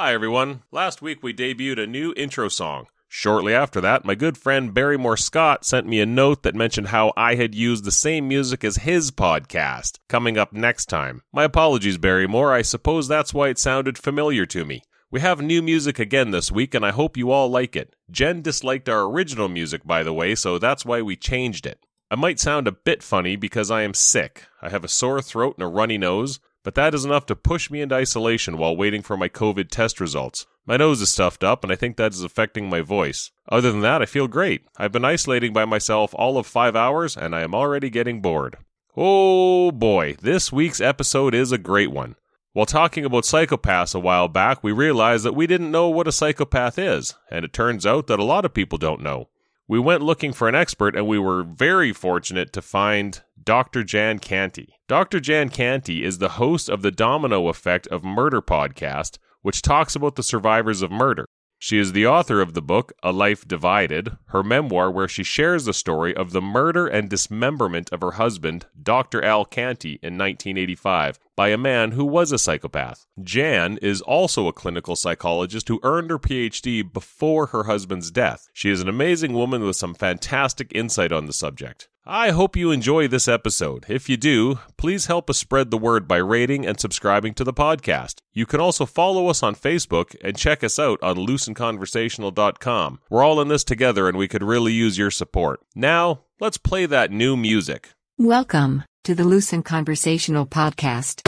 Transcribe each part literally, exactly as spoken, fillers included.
Hi everyone, last week we debuted a new intro song. Shortly after that, my good friend Barrymore Scott sent me a note that mentioned how I had used the same music as his podcast, coming up next time. My apologies, Barrymore, I suppose that's why it sounded familiar to me. We have new music again this week, and I hope you all like it. Jen disliked our original music, by the way, so that's why we changed it. I might sound a bit funny because I am sick. I have a sore throat and a runny nose, but that is enough to push me into isolation while waiting for my COVID test results. My nose is stuffed up, and I think that is affecting my voice. Other than that, I feel great. I've been isolating by myself all of five hours, and I am already getting bored. Oh boy, this week's episode is a great one. While talking about psychopaths a while back, we realized that we didn't know what a psychopath is, and it turns out that a lot of people don't know. We went looking for an expert, and we were very fortunate to find Doctor Jan Canty. Doctor Jan Canty is the host of the Domino Effect of Murder podcast, which talks about the survivors of murder. She is the author of the book, A Life Divided, her memoir where she shares the story of the murder and dismemberment of her husband, Doctor Al Canty, in nineteen eighty-five, by a man who was a psychopath. Jan is also a clinical psychologist who earned her P H D before her husband's death. She is an amazing woman with some fantastic insight on the subject. I hope you enjoy this episode. If you do, please help us spread the word by rating and subscribing to the podcast. You can also follow us on Facebook and check us out on loose and conversational dot com. We're all in this together and we could really use your support. Now, let's play that new music. Welcome to the Loose and Conversational podcast.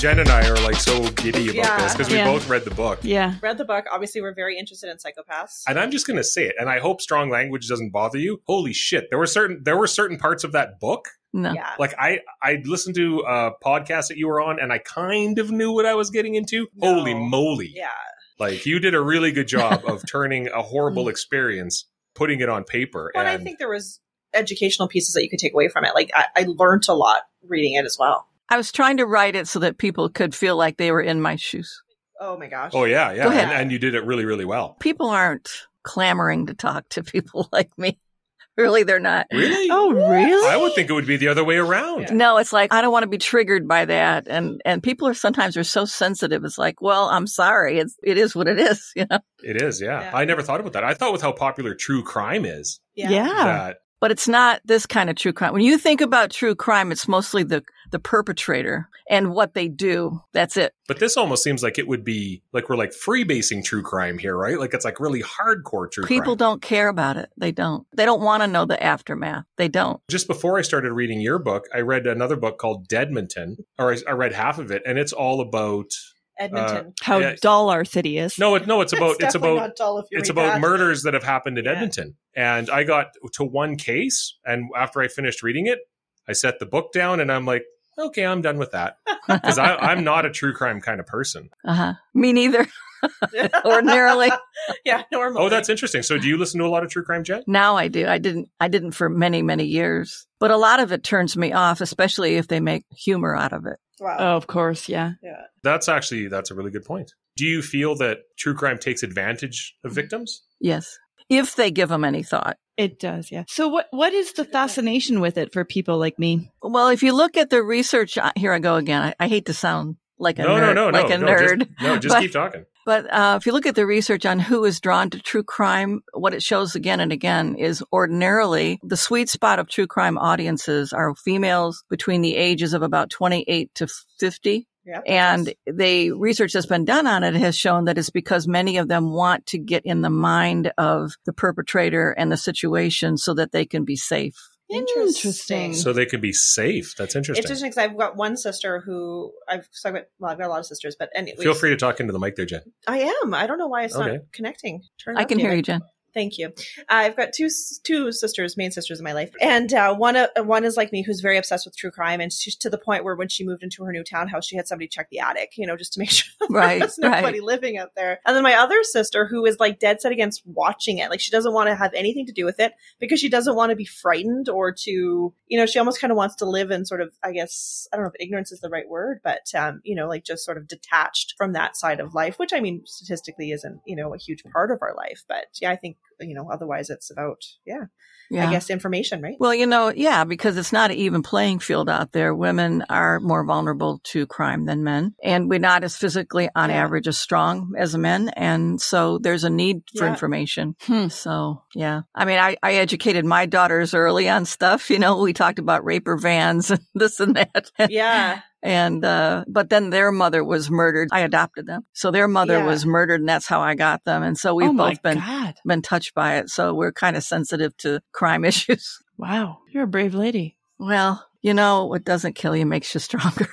Jen and I are like so giddy about yeah. this because we yeah. both read the book. Yeah. Read the book. Obviously, we're very interested in psychopaths. And I'm just going to say it. And I hope strong language doesn't bother you. Holy shit. There were certain there were certain parts of that book. No. Yeah. Like I, I listened to a podcast that you were on and I kind of knew what I was getting into. No. Holy moly. Yeah. Like you did a really good job of turning a horrible experience, putting it on paper. But and I think there was educational pieces that you could take away from it. Like I, I learned a lot reading it as well. I was trying to write it so that people could feel like they were in my shoes. Oh, my gosh. Oh, yeah. Yeah. Go ahead. And, and you did it really, really well. People aren't clamoring to talk to people like me. Really, they're not. Really? Oh, really? I would think it would be the other way around. Yeah. No, it's like, I don't want to be triggered by that. And and people are sometimes are so sensitive. It's like, well, I'm sorry. It's, it is what it is. You know? It is. Yeah. yeah. I never thought about that. I thought with how popular true crime is. Yeah. yeah. That But it's not this kind of true crime. When you think about true crime, it's mostly the, the perpetrator and what they do. That's it. But this almost seems like it would be like we're like freebasing true crime here, right? Like it's like really hardcore true People crime. People don't care about it. They don't. They don't want to know the aftermath. They don't. Just before I started reading your book, I read another book called Deadmonton, or I, I read half of it, and it's all about Edmonton. Uh, How yeah. dull our city is. No, it, no, it's about it's, it's about it's about that. murders that have happened in yeah. Edmonton. And I got to one case, and after I finished reading it, I set the book down, and I'm like, okay, I'm done with that because I'm not a true crime kind of person. Uh huh. Me neither. Ordinarily, yeah, normally. Oh, that's interesting. So, do you listen to a lot of true crime, Jen? Now I do. I didn't. I didn't for many, many years. But a lot of it turns me off, especially if they make humor out of it. Wow. Oh, of course. Yeah. Yeah. That's actually, that's a really good point. Do you feel that true crime takes advantage of victims? Yes. If they give them any thought. It does. Yeah. So what, what is the fascination with it for people like me? Well, if you look at the research, here I go again. I, I hate to sound like a no, nerd. No, no, like no, a no, nerd. Just, no, just but, keep talking. But uh, if you look at the research on who is drawn to true crime, what it shows again and again is ordinarily the sweet spot of true crime audiences are females between the ages of about twenty-eight to fifty. Yep. And the research that's been done on it has shown that it's because many of them want to get in the mind of the perpetrator and the situation so that they can be safe. Interesting. interesting. So they could be safe. That's interesting. It's interesting because I've got one sister who I've, so I've got, well, I've got a lot of sisters, but anyways. Feel free to talk into the mic there, Jen. I am. I don't know why it's okay. not connecting. Turn I can hear you, Jen. Thank you. I've got two two sisters, main sisters in my life. And uh, one uh, one is like me who's very obsessed with true crime. And she's to the point where when she moved into her new townhouse, she had somebody check the attic, you know, just to make sure right, there's nobody right. living out there. And then my other sister who is like dead set against watching it. Like she doesn't want to have anything to do with it because she doesn't want to be frightened or to, you know, she almost kind of wants to live in sort of, I guess, I don't know if ignorance is the right word, but, um, you know, like just sort of detached from that side of life, which I mean, statistically isn't, you know, a huge part of our life. But yeah, I think you know, otherwise it's about, yeah, yeah, I guess information, right? Well, you know, yeah, because it's not an even playing field out there. Women are more vulnerable to crime than men, and we're not as physically on yeah. average as strong as men. And so there's a need for yeah. information. Hmm. So, yeah, I mean, I, I educated my daughters early on stuff. You know, we talked about raper vans and this and that. Yeah. And, uh, but then their mother was murdered. I adopted them. So their mother yeah. was murdered, and that's how I got them. And so we've oh both been, God. been touched by it. So we're kind of sensitive to crime issues. Wow. You're a brave lady. Well, you know, what doesn't kill you makes you stronger.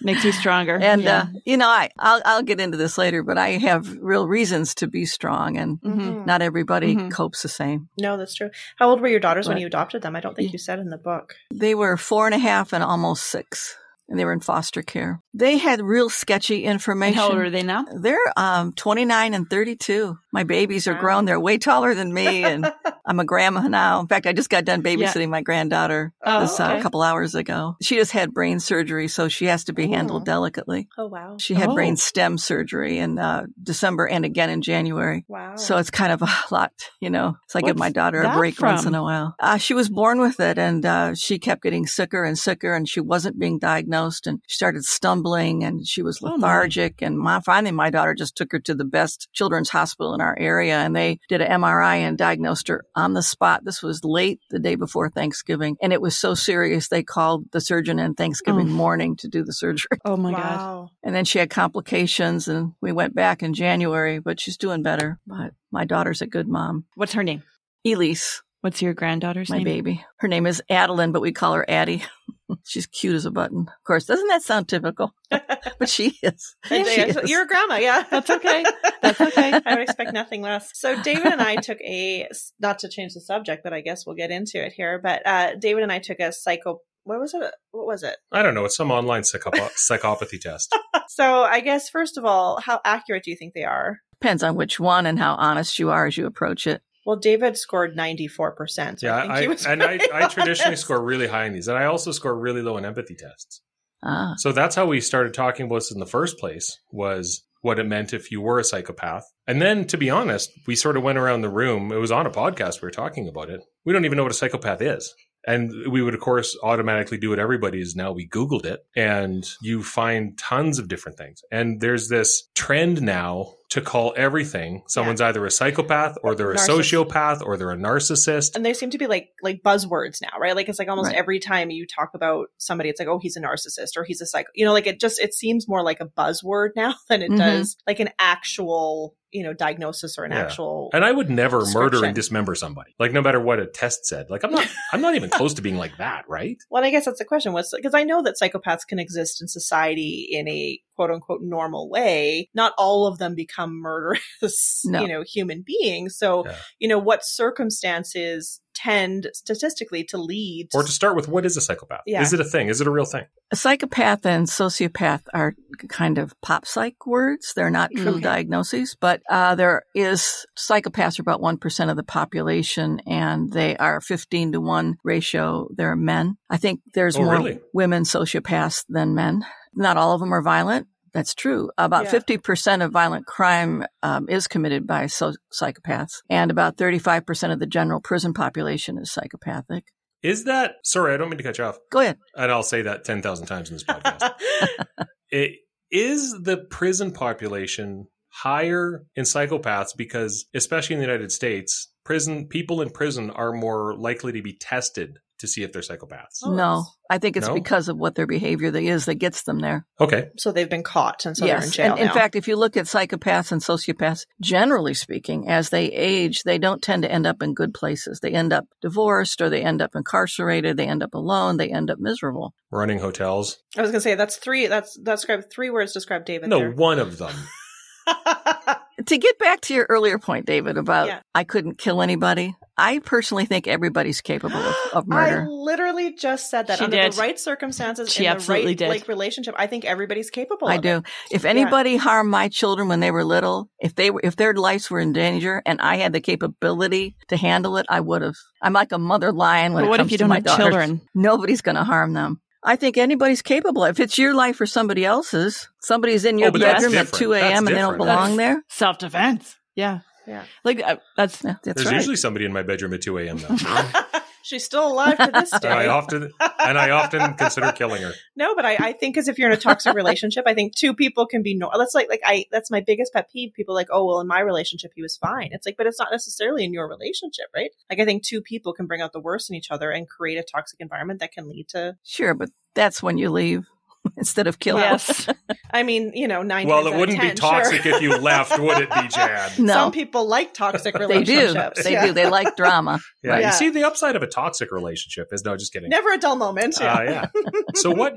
Makes you stronger. And, yeah. uh, you know, I, I'll, I'll get into this later, but I have real reasons to be strong, and mm-hmm. not everybody mm-hmm. copes the same. No, that's true. How old were your daughters but, when you adopted them? I don't think yeah. you said in the book. They were four and a half and almost six. And they were in foster care. They had real sketchy information. And how old are they now? They're um, twenty-nine and thirty-two. My babies are wow. grown. They're way taller than me. And I'm a grandma now. In fact, I just got done babysitting yeah. my granddaughter oh, this, okay. uh, a couple hours ago. She just had brain surgery, so she has to be oh. handled delicately. Oh, wow. She had oh. brain stem surgery in uh, December and again in January. Wow. So it's kind of a lot, you know. So I What's give my daughter a break from? once in a while. Uh, she was born with it, and uh, she kept getting sicker and sicker, and she wasn't being diagnosed. And she started stumbling, and she was lethargic. Oh, and my, finally, my daughter just took her to the best children's hospital in our area, and they did an M R I and diagnosed her on the spot. This was late the day before Thanksgiving, and it was so serious they called the surgeon on Thanksgiving oh. morning to do the surgery. Oh my wow. God! And then she had complications, and we went back in January, but she's doing better. But my daughter's a good mom. What's her name? Elise. What's your granddaughter's my name? My baby. Her name is Adeline, but we call her Addie. She's cute as a button. Of course, doesn't that sound typical? But she is. Yeah, she is. You're a grandma, yeah. That's okay. That's okay. I would expect nothing less. So David and I took a, not to change the subject, but I guess we'll get into it here. But uh, David and I took a psycho, what was it? What was it? I don't know. It's some online psychop- psychopathy test. So I guess, first of all, how accurate do you think they are? Depends on which one and how honest you are as you approach it. Well, David scored ninety-four percent. So yeah, I think I, he was and I, I traditionally score really high in these. And I also score really low in empathy tests. Ah. So that's how we started talking about this in the first place, was what it meant if you were a psychopath. And then, to be honest, we sort of went around the room. It was on a podcast. We were talking about it. We don't even know what a psychopath is. And we would, of course, automatically do what everybody is now. We Googled it, and you find tons of different things. And there's this trend now to call everything. Someone's yeah. either a psychopath, or they're a narcissist. sociopath, or they're a narcissist. And they seem to be like like buzzwords now, right? Like, it's like almost right. every time you talk about somebody, it's like, oh, he's a narcissist, or he's a psycho. You know, like, it just, it seems more like a buzzword now than it mm-hmm. does like an actual, you know, diagnosis or an yeah. actual. And I would never murder and dismember somebody, like, no matter what a test said. Like, I'm not, I'm not even close to being like that, right? Well, I guess that's the question, was because I know that psychopaths can exist in society in a quote unquote normal way. Not all of them become murderous, no. you know, human beings. So, yeah. you know, what circumstances tend statistically to lead, or to start with, what is a psychopath? Yeah. Is it a thing? Is it a real thing? A psychopath and sociopath are kind of pop psych words. They're not true okay. diagnoses, but uh, there is psychopaths are about one percent of the population, and they are fifteen to one ratio. They're men. I think there's oh, more really? women sociopaths than men. Not all of them are violent. That's true. About yeah. fifty percent of violent crime um, is committed by so- psychopaths, and about thirty-five percent of the general prison population is psychopathic. Is that, sorry, I don't mean to cut you off. Go ahead. And I'll say that ten thousand times in this podcast. It, is the prison population higher in psychopaths? Because, especially in the United States, prison people in prison are more likely to be tested to see if they're psychopaths. Oh, no, I think it's no? because of what their behavior they is that gets them there. Okay. So they've been caught, and so yes. they're in jail and, now. In fact, if you look at psychopaths and sociopaths, generally speaking, as they age, they don't tend to end up in good places. They end up divorced, or they end up incarcerated. They end up alone. They end up miserable. Running hotels. I was going to say, that's three. That's that's three words describe David. No, there. One of them. To get back to your earlier point, David, about yeah. I couldn't kill anybody, I personally think everybody's capable of, of murder. I literally just said that. She Under did. the right circumstances, she in absolutely the right did. like relationship, I think everybody's capable I of do. It. If anybody yeah. harmed my children when they were little, if they were, if their lives were in danger and I had the capability to handle it, I would have. I'm like a mother lion when but it comes to my daughters. What if you don't have children? Nobody's going to harm them. I think anybody's capable. If it's your life or somebody else's, somebody's in your oh, bedroom at two a.m. and they don't belong that's there. Self-defense. Yeah. Yeah. Like uh, that's, that's There's right. usually somebody in my bedroom at two a.m. though. She's still alive to this day. And I often, and I often consider killing her. No, but I, I think as if you're in a toxic relationship, I think two people can be normal. That's like, like I, that's my biggest pet peeve. People are like, oh, well, in my relationship, he was fine. It's like, but it's not necessarily in your relationship, right? Like I think two people can bring out the worst in each other and create a toxic environment that can lead to. Sure. But that's when you leave. Instead of killing us. Yes. I mean, you know, nine Well, it wouldn't ten, be toxic sure. if you left, would it be, Jan? No. Some people like toxic relationships. They do. They yeah. do. They like drama. Yeah. Right. yeah. You see, the upside of a toxic relationship is, no, just kidding. Never a dull moment. Yeah. Uh, yeah. So what,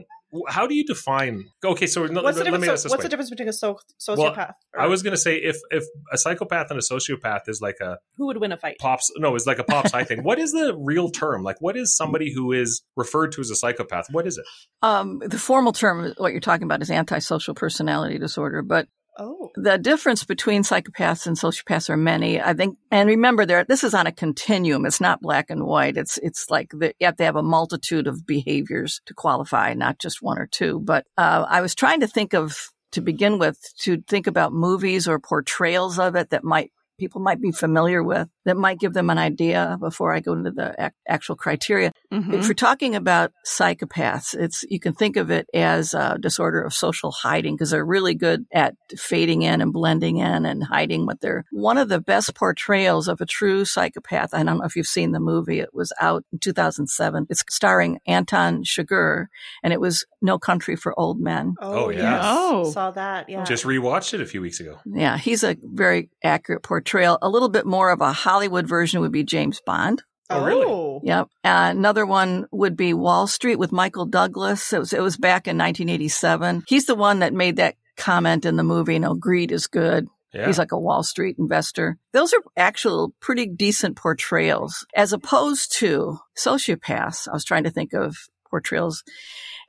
how do you define, okay, so no, let me ask this so, What's way. the difference between a so, sociopath? Well, or, I was going to say, if if a psychopath and a sociopath is like a... Who would win a fight? Pops, no, it's like a pop sci thing. What is the real term? Like, what is somebody who is referred to as a psychopath? What is it? Um, the formal term, what you're talking about, is antisocial personality disorder, but oh. the difference between psychopaths and sociopaths are many, I think. And remember, there this is on a continuum. It's not black and white. It's it's like the, you have to have a multitude of behaviors to qualify, not just one or two. But uh, I was trying to think of, to begin with, to think about movies or portrayals of it that might people might be familiar with, that might give them an idea before I go into the ac- actual criteria. Mm-hmm. If we're talking about psychopaths, it's you can think of it as a disorder of social hiding, because they're really good at fading in and blending in and hiding what they're. One of the best portrayals of a true psychopath, I don't know if you've seen the movie, it was out in two thousand seven. It's starring Anton Chigurh, and it was No Country for Old Men. Oh, oh yeah. Yes. Oh. Saw that, yeah. Just rewatched it a few weeks ago. Yeah, he's a very accurate portrayal. A little bit more of a Hollywood version would be James Bond. Oh, really? Yep. Uh, another one would be Wall Street with Michael Douglas. It was, it was back in nineteen eighty-seven. He's the one that made that comment in the movie, no, greed is good. Yeah. He's like a Wall Street investor. Those are actual pretty decent portrayals, as opposed to sociopaths. I was trying to think of portrayals.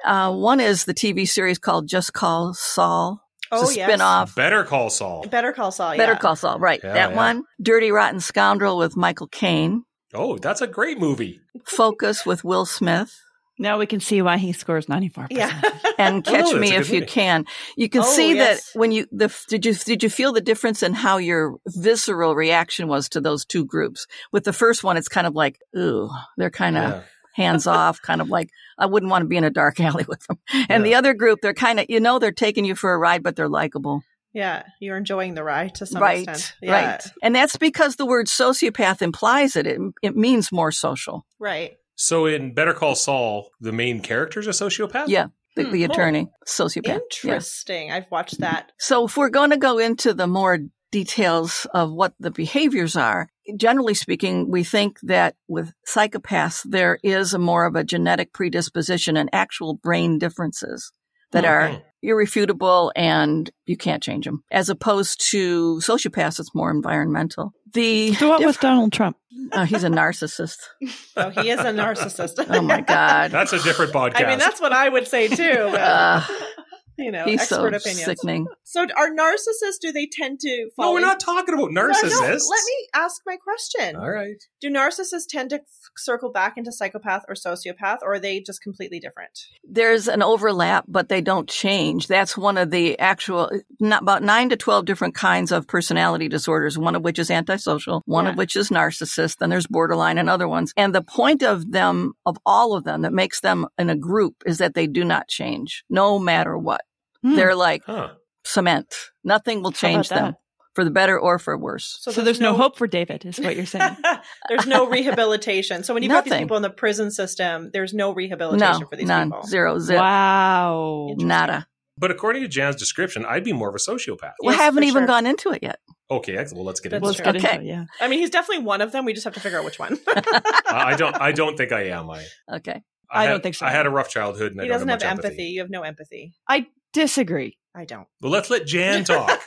Uh, one is the T V series called Just Call Saul. It's oh, a spinoff. Yes. Better Call Saul. Better Call Saul, yeah. Better Call Saul, right. Yeah, that yeah. one. Dirty Rotten Scoundrel with Michael Caine. Oh, that's a great movie. Focus with Will Smith. Now we can see why he scores ninety-four percent. Yeah. And Catch oh, no, Me If You movie. Can. You can oh, see yes. that when you, the, did you, did you feel the difference in how your visceral reaction was to those two groups? With the first one, it's kind of like, ooh, they're kind of... Yeah. Hands off, kind of like, I wouldn't want to be in a dark alley with them. And yeah. the other group, they're kind of, you know, they're taking you for a ride, but they're likable. Yeah. You're enjoying the ride to some right, extent. Yeah. Right. And that's because the word sociopath implies it. It, it means more social. Right. So in Better Call Saul, the main character is a sociopath? Yeah. The, hmm. the attorney. Oh. Sociopath. Interesting. Yeah. I've watched that. So if we're going to go into the more details of what the behaviors are, generally speaking, we think that with psychopaths, there is a more of a genetic predisposition and actual brain differences that okay. are irrefutable and you can't change them. As opposed to sociopaths, it's more environmental. The so what diff- was Donald Trump? Oh, he's a narcissist. Oh, he is a narcissist. Oh, my God. That's a different podcast. I mean, that's what I would say, too. But... Uh, You know, he's expert so opinions. Sickening. So are narcissists, do they tend to fall? No, we're not talking about narcissists. No, no, let me ask my question. All right. Do narcissists tend to f- circle back into psychopath or sociopath, or are they just completely different? There's an overlap, but they don't change. That's one of the actual, not, about nine to twelve different kinds of personality disorders, one of which is antisocial, one yeah. of which is narcissist, then there's borderline and other ones. And the point of them, of all of them, that makes them in a group is that they do not change, no matter what. They're like huh. cement. Nothing will change them that? For the better or for worse. So there's, so there's no, no hope for David is what you're saying. There's no rehabilitation. So when you put these people in the prison system, there's no rehabilitation no, for these none, people. Zero, zero. Wow. Nada. But according to Jan's description, I'd be more of a sociopath. We yes, haven't even sure. gone into it yet. Okay, well, let's get into it. Get okay. into it, yeah. I mean, he's definitely one of them. We just have to figure out which one. uh, I don't I don't think I am. I, okay. I, I had, don't think so. I had a rough childhood. And he I doesn't have, have empathy. empathy. You have no empathy. I disagree. I don't. Well, let's let Jan talk.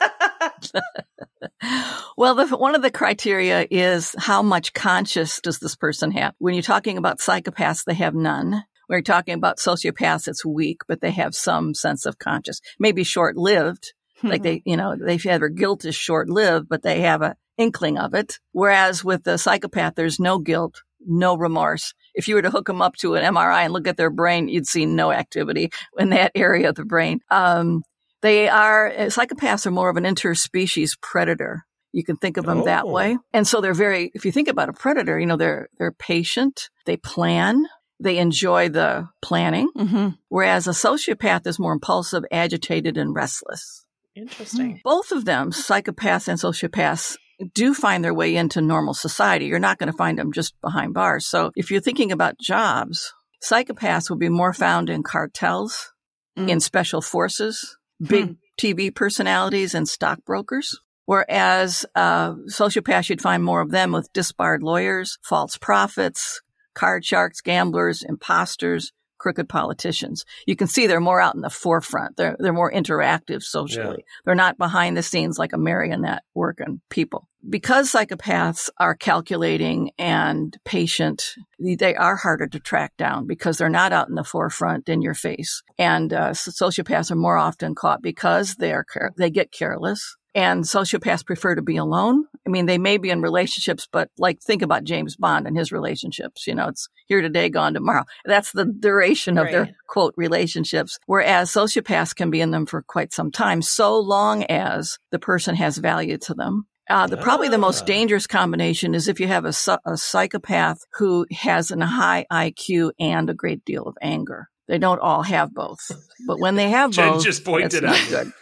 Well, the, one of the criteria is how much conscience does this person have? When you're talking about psychopaths, they have none. When you're talking about sociopaths, it's weak, but they have some sense of conscience. Maybe short-lived. Like they, you know, they've had their guilt is short-lived, but they have an inkling of it. Whereas with the psychopath, there's no guilt, no remorse. If you were to hook them up to an M R I and look at their brain, you'd see no activity in that area of the brain. Um, they are, psychopaths are more of an interspecies predator. You can think of them oh. that way. And so they're very, if you think about a predator, you know, they're they're patient, they plan, they enjoy the planning, mm-hmm. whereas a sociopath is more impulsive, agitated, and restless. Interesting. Mm-hmm. Both of them, psychopaths and sociopaths, do find their way into normal society. You're not going to find them just behind bars. So if you're thinking about jobs, psychopaths will be more found in cartels, mm. in special forces, big hmm. T V personalities, and stockbrokers. Whereas uh, sociopaths, you'd find more of them with disbarred lawyers, false prophets, card sharks, gamblers, imposters, crooked politicians. You can see they're more out in the forefront. They're they're more interactive socially. Yeah. They're not behind the scenes like a marionette working people. Because psychopaths are calculating and patient, they are harder to track down because they're not out in the forefront in your face. And uh, sociopaths are more often caught because they are care- they get careless. And sociopaths prefer to be alone. I mean, they may be in relationships, but like think about James Bond and his relationships. You know, it's here today, gone tomorrow. That's the duration of right. their, quote, relationships. Whereas sociopaths can be in them for quite some time, so long as the person has value to them. Uh, the, probably the most dangerous combination is if you have a, a psychopath who has a high I Q and a great deal of anger. They don't all have both. But when they have Jen both, just pointed that's out. Not good.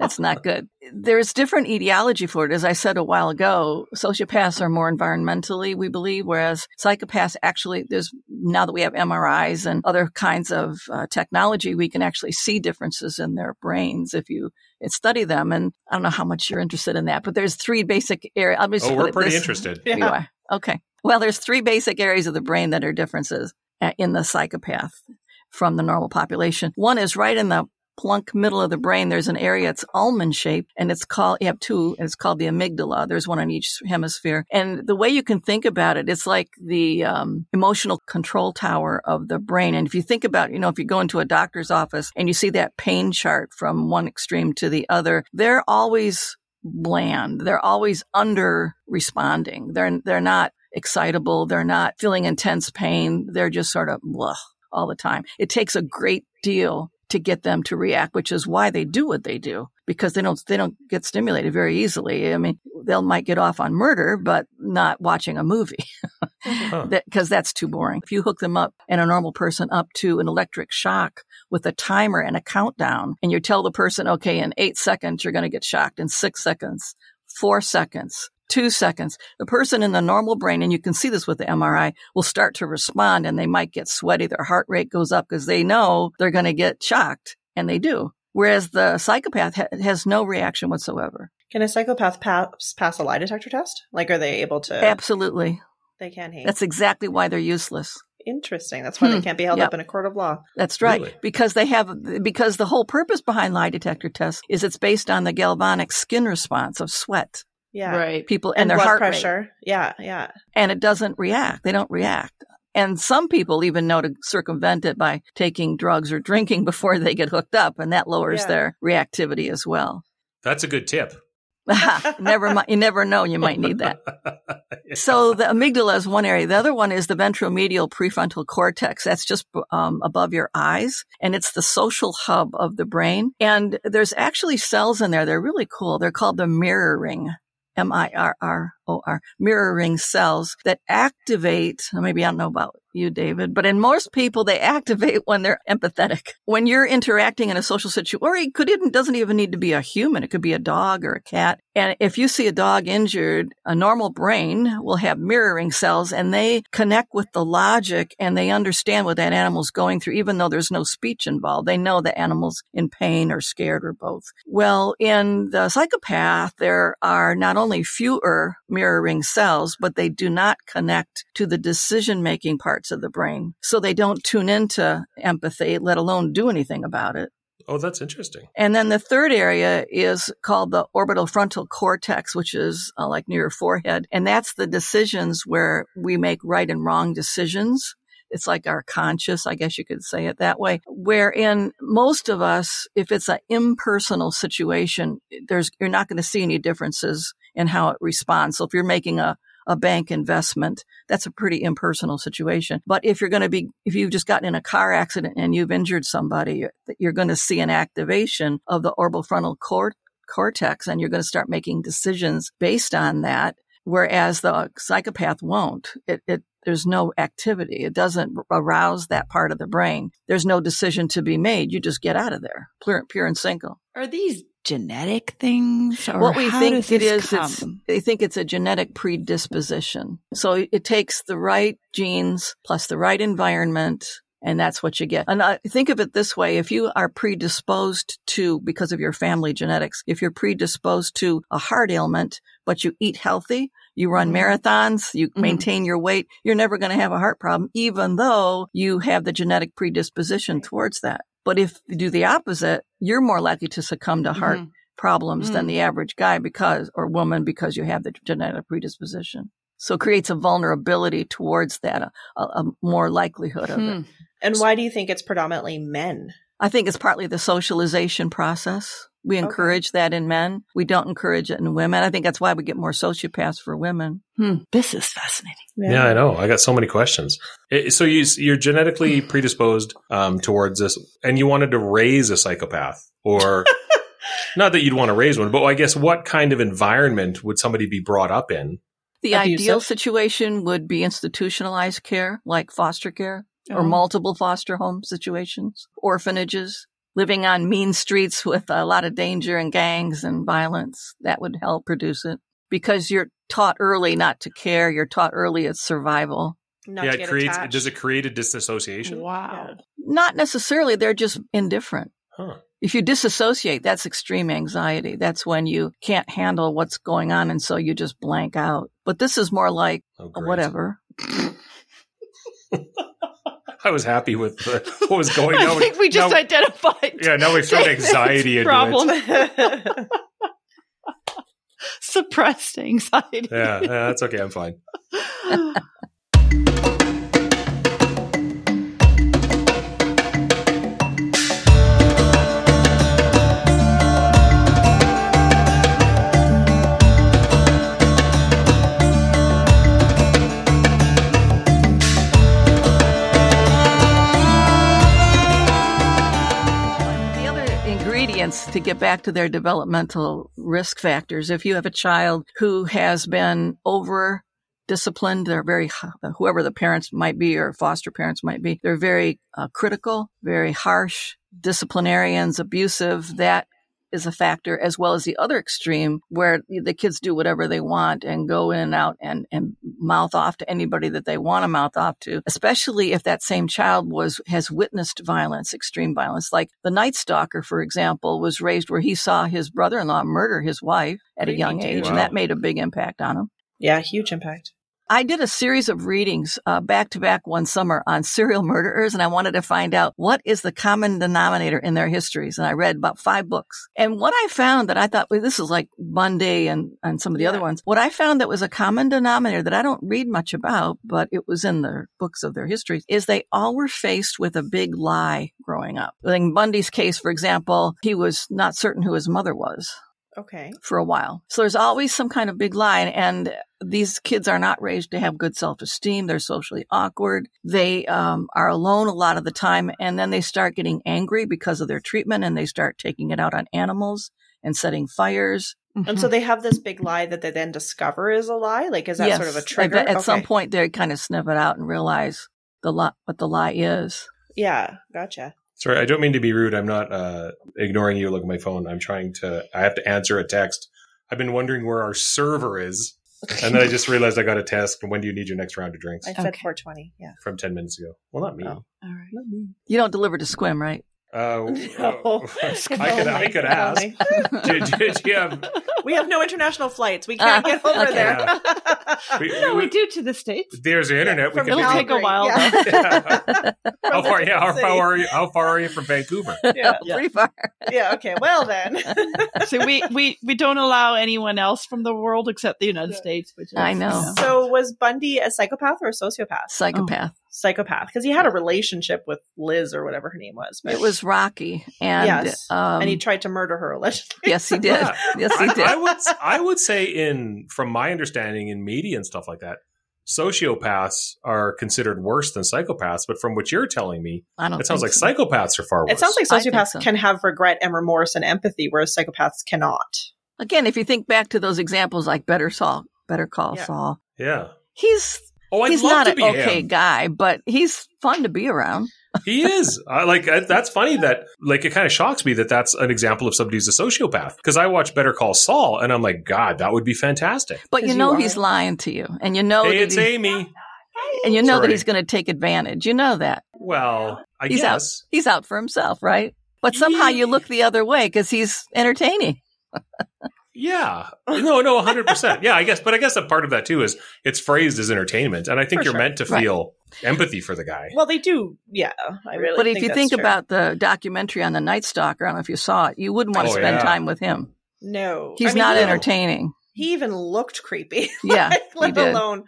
That's not good. There's different etiology for it. As I said a while ago, sociopaths are more environmentally, we believe, whereas psychopaths actually, there's now that we have M R Is and other kinds of uh, technology, we can actually see differences in their brains if you study them. And I don't know how much you're interested in that, but there's three basic areas. I'll just oh, we're pretty this. interested. Yeah. You are. Okay. Well, there's three basic areas of the brain that are differences in the psychopath from the normal population. One is right in the plunk middle of the brain. There's an area, it's almond shaped, and it's called, you have two, and it's called the amygdala. There's one on each hemisphere. And the way you can think about it, it's like the um, emotional control tower of the brain. And if you think about, you know, if you go into a doctor's office and you see that pain chart from one extreme to the other, they're always bland. They're always under responding. They're, they're not excitable. They're not feeling intense pain. They're just sort of blah all the time. It takes a great deal to get them to react, which is why they do what they do, because they don't they don't get stimulated very easily. I mean, they'll might get off on murder, but not watching a movie because huh. that's too boring. If you hook them up and a normal person up to an electric shock with a timer and a countdown, and you tell the person, okay, in eight seconds, you're going to get shocked, in six seconds, four seconds, two seconds, the person in the normal brain, and you can see this with the M R I, will start to respond, and they might get sweaty. Their heart rate goes up because they know they're going to get shocked, and they do. Whereas the psychopath ha- has no reaction whatsoever. Can a psychopath pass, pass a lie detector test? Like, are they able to? Absolutely. They can hate. That's exactly why they're useless. Interesting. That's why hmm. they can't be held yep. up in a court of law. That's right. Really? Because they have, because the whole purpose behind lie detector tests is it's based on the galvanic skin response of sweat. Yeah. Right. People and, and their blood heart pressure. Rate. Yeah. Yeah. And it doesn't react. They don't react. And some people even know to circumvent it by taking drugs or drinking before they get hooked up. And that lowers yeah. their reactivity as well. That's a good tip. never mind. You never know. You might need that. yeah. So the amygdala is one area. The other one is the ventromedial prefrontal cortex. That's just um, above your eyes. And it's the social hub of the brain. And there's actually cells in there. They're really cool. They're called the mirroring M I R R O R, mirroring cells that activate, maybe I don't know about you, David, but in most people, they activate when they're empathetic. When you're interacting in a social situation, or it, could, it doesn't even need to be a human. It could be a dog or a cat. And if you see a dog injured, a normal brain will have mirroring cells, and they connect with the logic, and they understand what that animal's going through, even though there's no speech involved. They know the animal's in pain or scared or both. Well, in the psychopath, there are not only fewer mirroring cells, but they do not connect to the decision-making part of the brain. So they don't tune into empathy, let alone do anything about it. Oh, that's interesting. And then the third area is called the orbital frontal cortex, which is uh, like near your forehead. And that's the decisions where we make right and wrong decisions. It's like our conscious, I guess you could say it that way, wherein most of us, if it's an impersonal situation, there's you're not going to see any differences in how it responds. So if you're making a a bank investment, that's a pretty impersonal situation. But if you're going to be, if you've just gotten in a car accident and you've injured somebody, you're, you're going to see an activation of the orbital frontal cor- cortex, and you're going to start making decisions based on that, whereas the psychopath won't. It, it There's no activity. It doesn't arouse that part of the brain. There's no decision to be made. You just get out of there, pure, pure and simple. Are these genetic things? Or what we think it is, it's, they think it's a genetic predisposition. So it takes the right genes plus the right environment, and that's what you get. And I, think of it this way. If you are predisposed to, because of your family genetics, if you're predisposed to a heart ailment, but you eat healthy, you run marathons, you maintain mm-hmm. your weight, you're never going to have a heart problem, even though you have the genetic predisposition towards that. But if you do the opposite, you're more likely to succumb to heart mm-hmm. problems mm-hmm. than the average guy because or woman because you have the genetic predisposition. So it creates a vulnerability towards that, a, a more likelihood of hmm. it. And why do you think it's predominantly men? I think it's partly the socialization process. We encourage okay. that in men. We don't encourage it in women. I think that's why we get more sociopaths for women. Hmm. This is fascinating. Yeah. yeah, I know. I got so many questions. It, so you, you're genetically predisposed um, towards this, and you wanted to raise a psychopath or not that you'd want to raise one, but I guess what kind of environment would somebody be brought up in? The abusive. Ideal situation would be institutionalized care, like foster care oh. or multiple foster home situations, orphanages. Living on mean streets with a lot of danger and gangs and violence, that would help produce it. Because you're taught early not to care. You're taught early it's survival. Not yeah, to get it creates, attached. Does it create a disassociation? Wow. Yeah. Not necessarily. They're just indifferent. Huh. If you disassociate, that's extreme anxiety. That's when you can't handle what's going on, and so you just blank out. But this is more like oh, whatever. I was happy with the, what was going on. I think we just now, identified. Yeah, now we've thrown anxiety into problem. It. Suppressed anxiety. Yeah, yeah, that's okay. I'm fine. To get back to their developmental risk factors, if you have a child who has been over disciplined, they're very, whoever the parents might be or foster parents might be, they're very uh, critical, very harsh, disciplinarians, abusive. That is a factor, as well as the other extreme where the kids do whatever they want and go in and out and, and mouth off to anybody that they want to mouth off to, especially if that same child was has witnessed violence, extreme violence. Like the Night Stalker, for example, was raised where he saw his brother-in-law murder his wife at a young age, wow. and that made a big impact on him. Yeah, huge impact. I did a series of readings uh, back-to-back one summer on serial murderers, and I wanted to find out what is the common denominator in their histories. And I read about five books. And what I found that I thought, well, this is like Bundy and, and some of the yeah. other ones. What I found that was a common denominator that I don't read much about, but it was in the books of their histories, is they all were faced with a big lie growing up. In Bundy's case, for example, he was not certain who his mother was. Okay. For a while. So there's always some kind of big lie. And these kids are not raised to have good self-esteem. They're socially awkward. They um, are alone a lot of the time. And then they start getting angry because of their treatment, and they start taking it out on animals and setting fires. Mm-hmm. And so they have this big lie that they then discover is a lie? Like, is that yes. sort of a trigger? At okay. some point, they kind of sniff it out and realize the li- what the lie is. Yeah. Gotcha. Sorry, I don't mean to be rude. I'm not uh, ignoring you. Look at my phone. I'm trying to, I have to answer a text. I've been wondering where our server is. And then I just realized I got a text. When do you need your next round of drinks? I said okay. four twenty. Yeah. From ten minutes ago. Well, not me. Oh, all right. Not me. You don't deliver to Squim, right? Uh, no. I could, I could ask. do, do, do you have... We have no international flights. We can't uh, get over okay. there. Yeah. we, no, we, we do to the States. There's the internet. Yeah, we can it'll take a while. Yeah. Yeah. How far? Yeah, how far are you? How far are you from Vancouver? Yeah, yeah. Pretty far. Yeah. Okay. Well then. So we, we, we don't allow anyone else from the world except the United yeah. States. Which is, I know. You know. So was Bundy a psychopath or a sociopath? Psychopath. Oh. Psychopath, because he had a relationship with Liz or whatever her name was. But... It was Rocky, and yes, um, and he tried to murder her allegedly. Yes, he did. Yes, he did. I, I would, I would say, in from my understanding in media and stuff like that, sociopaths are considered worse than psychopaths, but from what you're telling me, I don't it sounds like so. psychopaths are far worse. It sounds like sociopaths so. can have regret and remorse and empathy, whereas psychopaths cannot. Again, if you think back to those examples like Better Saul, Better Call yeah. Saul. Yeah. He's oh, I'd he's love not to be an okay him. guy, but he's fun to be around. He is. I, like I, that's funny that like it kind of shocks me that that's an example of somebody who's a sociopath, because I watch Better Call Saul and I'm like, God, that would be fantastic. But you know you he's lying to you, and you know hey, that it's he, Amy, and you know Sorry. that he's going to take advantage. You know that. Well, I he's guess out, he's out for himself, right? But somehow you look the other way because he's entertaining. Yeah. No, no, one hundred percent. Yeah, I guess. But I guess a part of that, too, is it's phrased as entertainment. And I think for you're sure. meant to feel right. empathy for the guy. Well, they do. Yeah. I really But think if you think true. about the documentary on the Night Stalker, I don't know if you saw it, you wouldn't want to oh, spend yeah. time with him. No. He's I mean, not no. entertaining. He even looked creepy. Yeah. like, let alone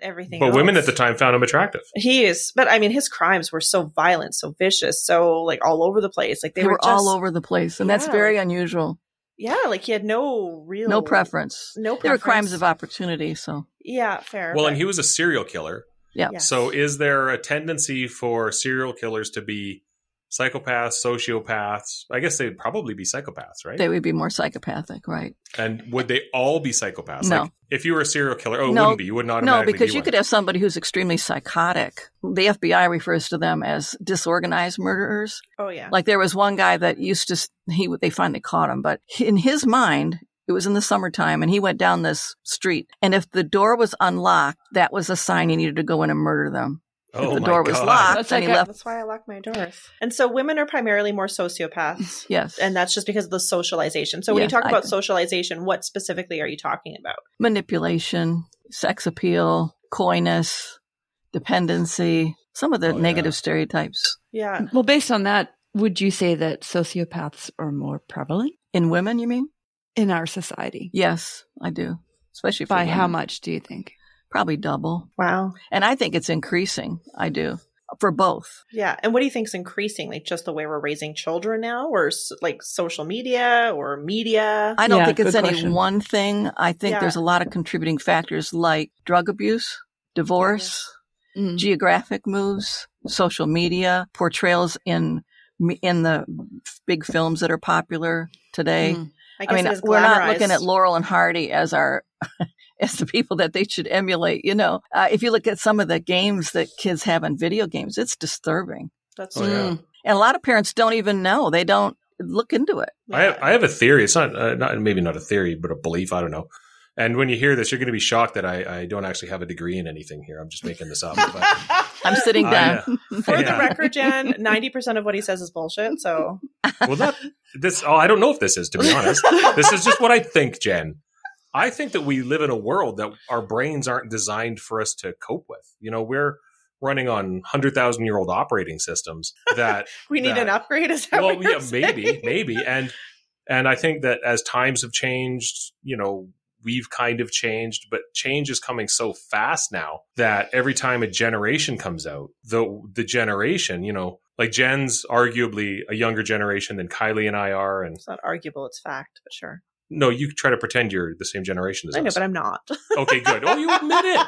everything But else. Women at the time found him attractive. He is. But I mean, his crimes were so violent, so vicious, so like all over the place. Like They, they were, were just, all over the place. And yeah. that's very unusual. Yeah, like he had no real... No preference. No preference. There were crimes of opportunity, so... Yeah, fair. Well, but... and he was a serial killer. Yeah. Yes. So is there a tendency for serial killers to be psychopaths, sociopaths? I guess they'd probably be psychopaths, right? They would be more psychopathic, right. And would they all be psychopaths? No. Like, if you were a serial killer, oh, it no, wouldn't be. You wouldn't automatically No, because be you one. could have somebody who's extremely psychotic. The F B I refers to them as disorganized murderers. Oh, yeah. Like there was one guy that used to, he they finally caught him, but in his mind, it was in the summertime, and he went down this street. And if the door was unlocked, that was a sign he needed to go in and murder them. Oh, the door God. was locked, and he left. That's why I lock my doors. And so women are primarily more sociopaths. Yes. And that's just because of the socialization. So when yeah, you talk I about think. socialization, what specifically are you talking about? Manipulation, sex appeal, coyness, dependency, some of the oh, negative yeah. stereotypes. Yeah. Well, based on that, would you say that sociopaths are more prevalent? In women, you mean? In our society. Yes, I do. Especially for By women. How much do you think? Probably double. Wow. And I think it's increasing. I do. For both. Yeah. And what do you think is increasing? Like just the way we're raising children now, or so, like social media or media? I don't yeah, think it's any question. one thing. I think yeah. there's a lot of contributing factors like drug abuse, divorce, mm-hmm. geographic moves, social media, portrayals in in the big films that are popular today. Mm-hmm. I, guess I mean, it is we're not looking at Laurel and Hardy as our... as the people that they should emulate, you know. Uh, if you look at some of the games that kids have in video games, it's disturbing. That's oh, yeah. And a lot of parents don't even know. They don't look into it. I have, I have a theory. It's not, uh, not maybe not a theory, but a belief. I don't know. And when you hear this, you're going to be shocked that I, I don't actually have a degree in anything here. I'm just making this up. But, I'm sitting down. Uh, yeah. For yeah. the record, Jen, ninety percent of what he says is bullshit. So, well, that, this oh, I don't know if this is, to be honest. This is just what I think, Jen. I think that we live in a world that our brains aren't designed for us to cope with. You know, we're running on one hundred thousand year old operating systems that we need that, an upgrade. Is that well, what yeah, saying? maybe, maybe. And, and I think that as times have changed, you know, we've kind of changed, but change is coming so fast now that every time a generation comes out, the, the generation, you know, like Jen's arguably a younger generation than Kylie and I are. And it's not arguable. It's fact, but sure. No, you try to pretend you're the same generation as us. I know, us. but I'm not. Okay, good. Oh, you admit it.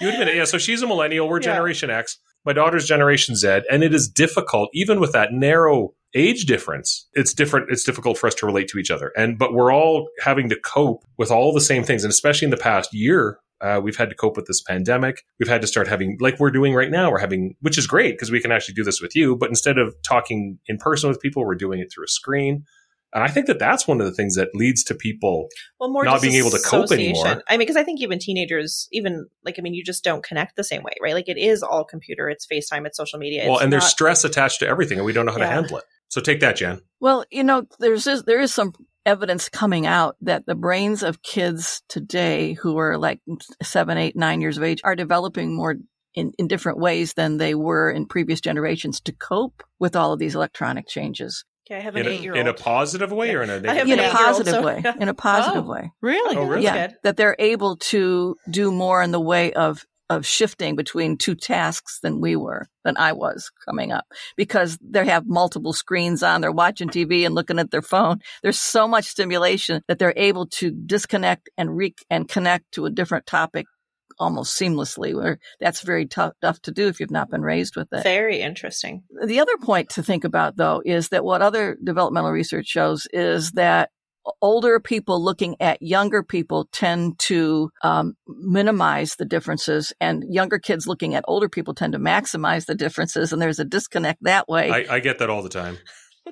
You admit it. Yeah, so she's a millennial. We're yeah. Generation X. My daughter's Generation Z. And it is difficult, even with that narrow age difference, it's different. It's difficult for us to relate to each other. And But we're all having to cope with all the same things. And especially in the past year, uh, we've had to cope with this pandemic. We've had to start having, like we're doing right now, we're having, which is great because we can actually do this with you. But instead of talking in person with people, we're doing it through a screen. And I think that that's one of the things that leads to people well, more not being able to cope anymore. I mean, because I think even teenagers, even like, I mean, you just don't connect the same way, right? Like it is all computer, it's FaceTime, it's social media. It's well, and not- there's stress attached to everything and we don't know how yeah. to handle it. So take that, Jen. Well, you know, there's this, there is some evidence coming out that the brains of kids today who are like seven, eight, nine years of age are developing more in, in different ways than they were in previous generations to cope with all of these electronic changes. Okay, I have an in a, eight-year-old. In a positive way or in a negative way? In a positive way. In a positive way. Really? Oh, really? Yeah, that they're able to do more in the way of, of shifting between two tasks than we were, than I was coming up. Because they have multiple screens on. They're watching T V and looking at their phone. There's so much stimulation that they're able to disconnect and, re- and connect to a different topic almost seamlessly, where that's very tough, tough to do if you've not been raised with it. Very interesting. The other point to think about, though, is that what other developmental research shows is that older people looking at younger people tend to um, minimize the differences, and younger kids looking at older people tend to maximize the differences. And there's a disconnect that way. I, I get that all the time.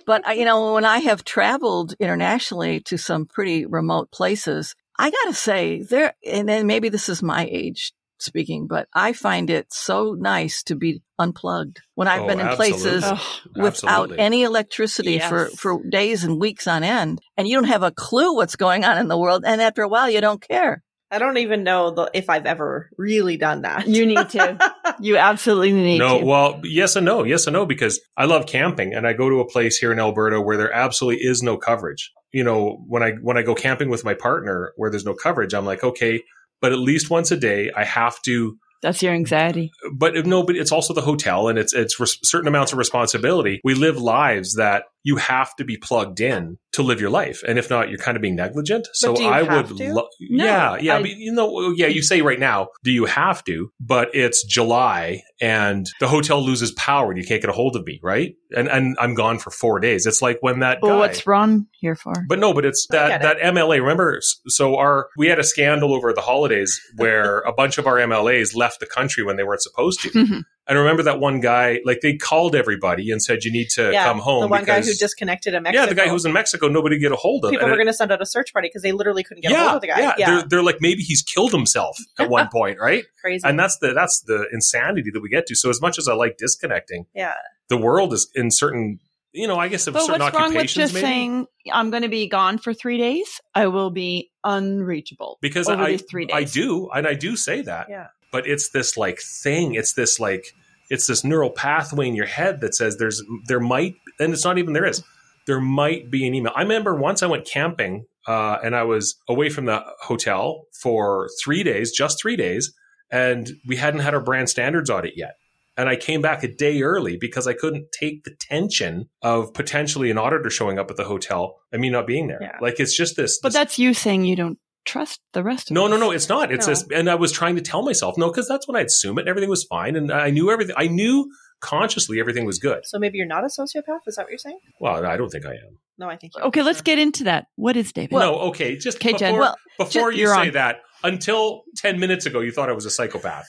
But, I, you know, when I have traveled internationally to some pretty remote places, I got to say there, and then maybe this is my age speaking, but I find it so nice to be unplugged when I've oh, been in absolutely. places oh, without absolutely. any electricity yes. for, for days and weeks on end. And you don't have a clue what's going on in the world. And after a while, you don't care. I don't even know the, if I've ever really done that. You need to. You absolutely need no, to. No, well, yes and no. Yes and no, because I love camping. And I go to a place here in Alberta where there absolutely is no coverage. You know, when I when I go camping with my partner where there's no coverage, I'm like, okay, but at least once a day, I have to. That's your anxiety. But no, but it's also the hotel, and it's it's res- certain amounts of responsibility. We live lives that you have to be plugged in to live your life, and if not, you're kind of being negligent. But so do you I have would, to? Lo- no, yeah, yeah. I, I mean, you know, yeah. You say right now, do you have to? But it's July, and the hotel loses power, and you can't get a hold of me, right? And and I'm gone for four days. It's like when that. Well, guy, what's Ron here for? But no, but it's that that M L A. Remember, so our we had a scandal over the holidays where a bunch of our M L As left the country when they weren't supposed to. Mm-hmm. And I remember that one guy, like they called everybody and said, you need to yeah, come home. The one because, guy who disconnected in Mexico. Yeah, the guy who was in Mexico, nobody could get a hold of. People and were going to send out a search party because they literally couldn't get yeah, a hold of the guy. Yeah, yeah. They're, they're like, maybe he's killed himself at one point, right? Crazy. And that's the that's the insanity that we get to. So as much as I like disconnecting, yeah, the world is in certain, you know, I guess of but certain occupations. But what's wrong with just maybe saying, I'm going to be gone for three days. I will be unreachable because over I, these three days. I do. And I do say that. Yeah. But it's this like thing. It's this like it's this neural pathway in your head that says there's there might, and it's not even there is, there might be an email. I remember once I went camping uh, and I was away from the hotel for three days, just three days, and we hadn't had our brand standards audit yet. And I came back a day early because I couldn't take the tension of potentially an auditor showing up at the hotel and me not being there. Yeah. Like it's just this. But this, that's you saying you don't trust the rest of no, us. No, no, no, it's not. It's no. This, and I was trying to tell myself, no, because that's when I'd assume it and everything was fine. And I knew everything. I knew consciously everything was good. So maybe you're not a sociopath? Is that what you're saying? Well, I don't think I am. No, I think you Okay, are. let's get into that. What is David? Well, no, okay. Just okay, before, well, before just, you say on. that, until ten minutes ago, you thought I was a psychopath.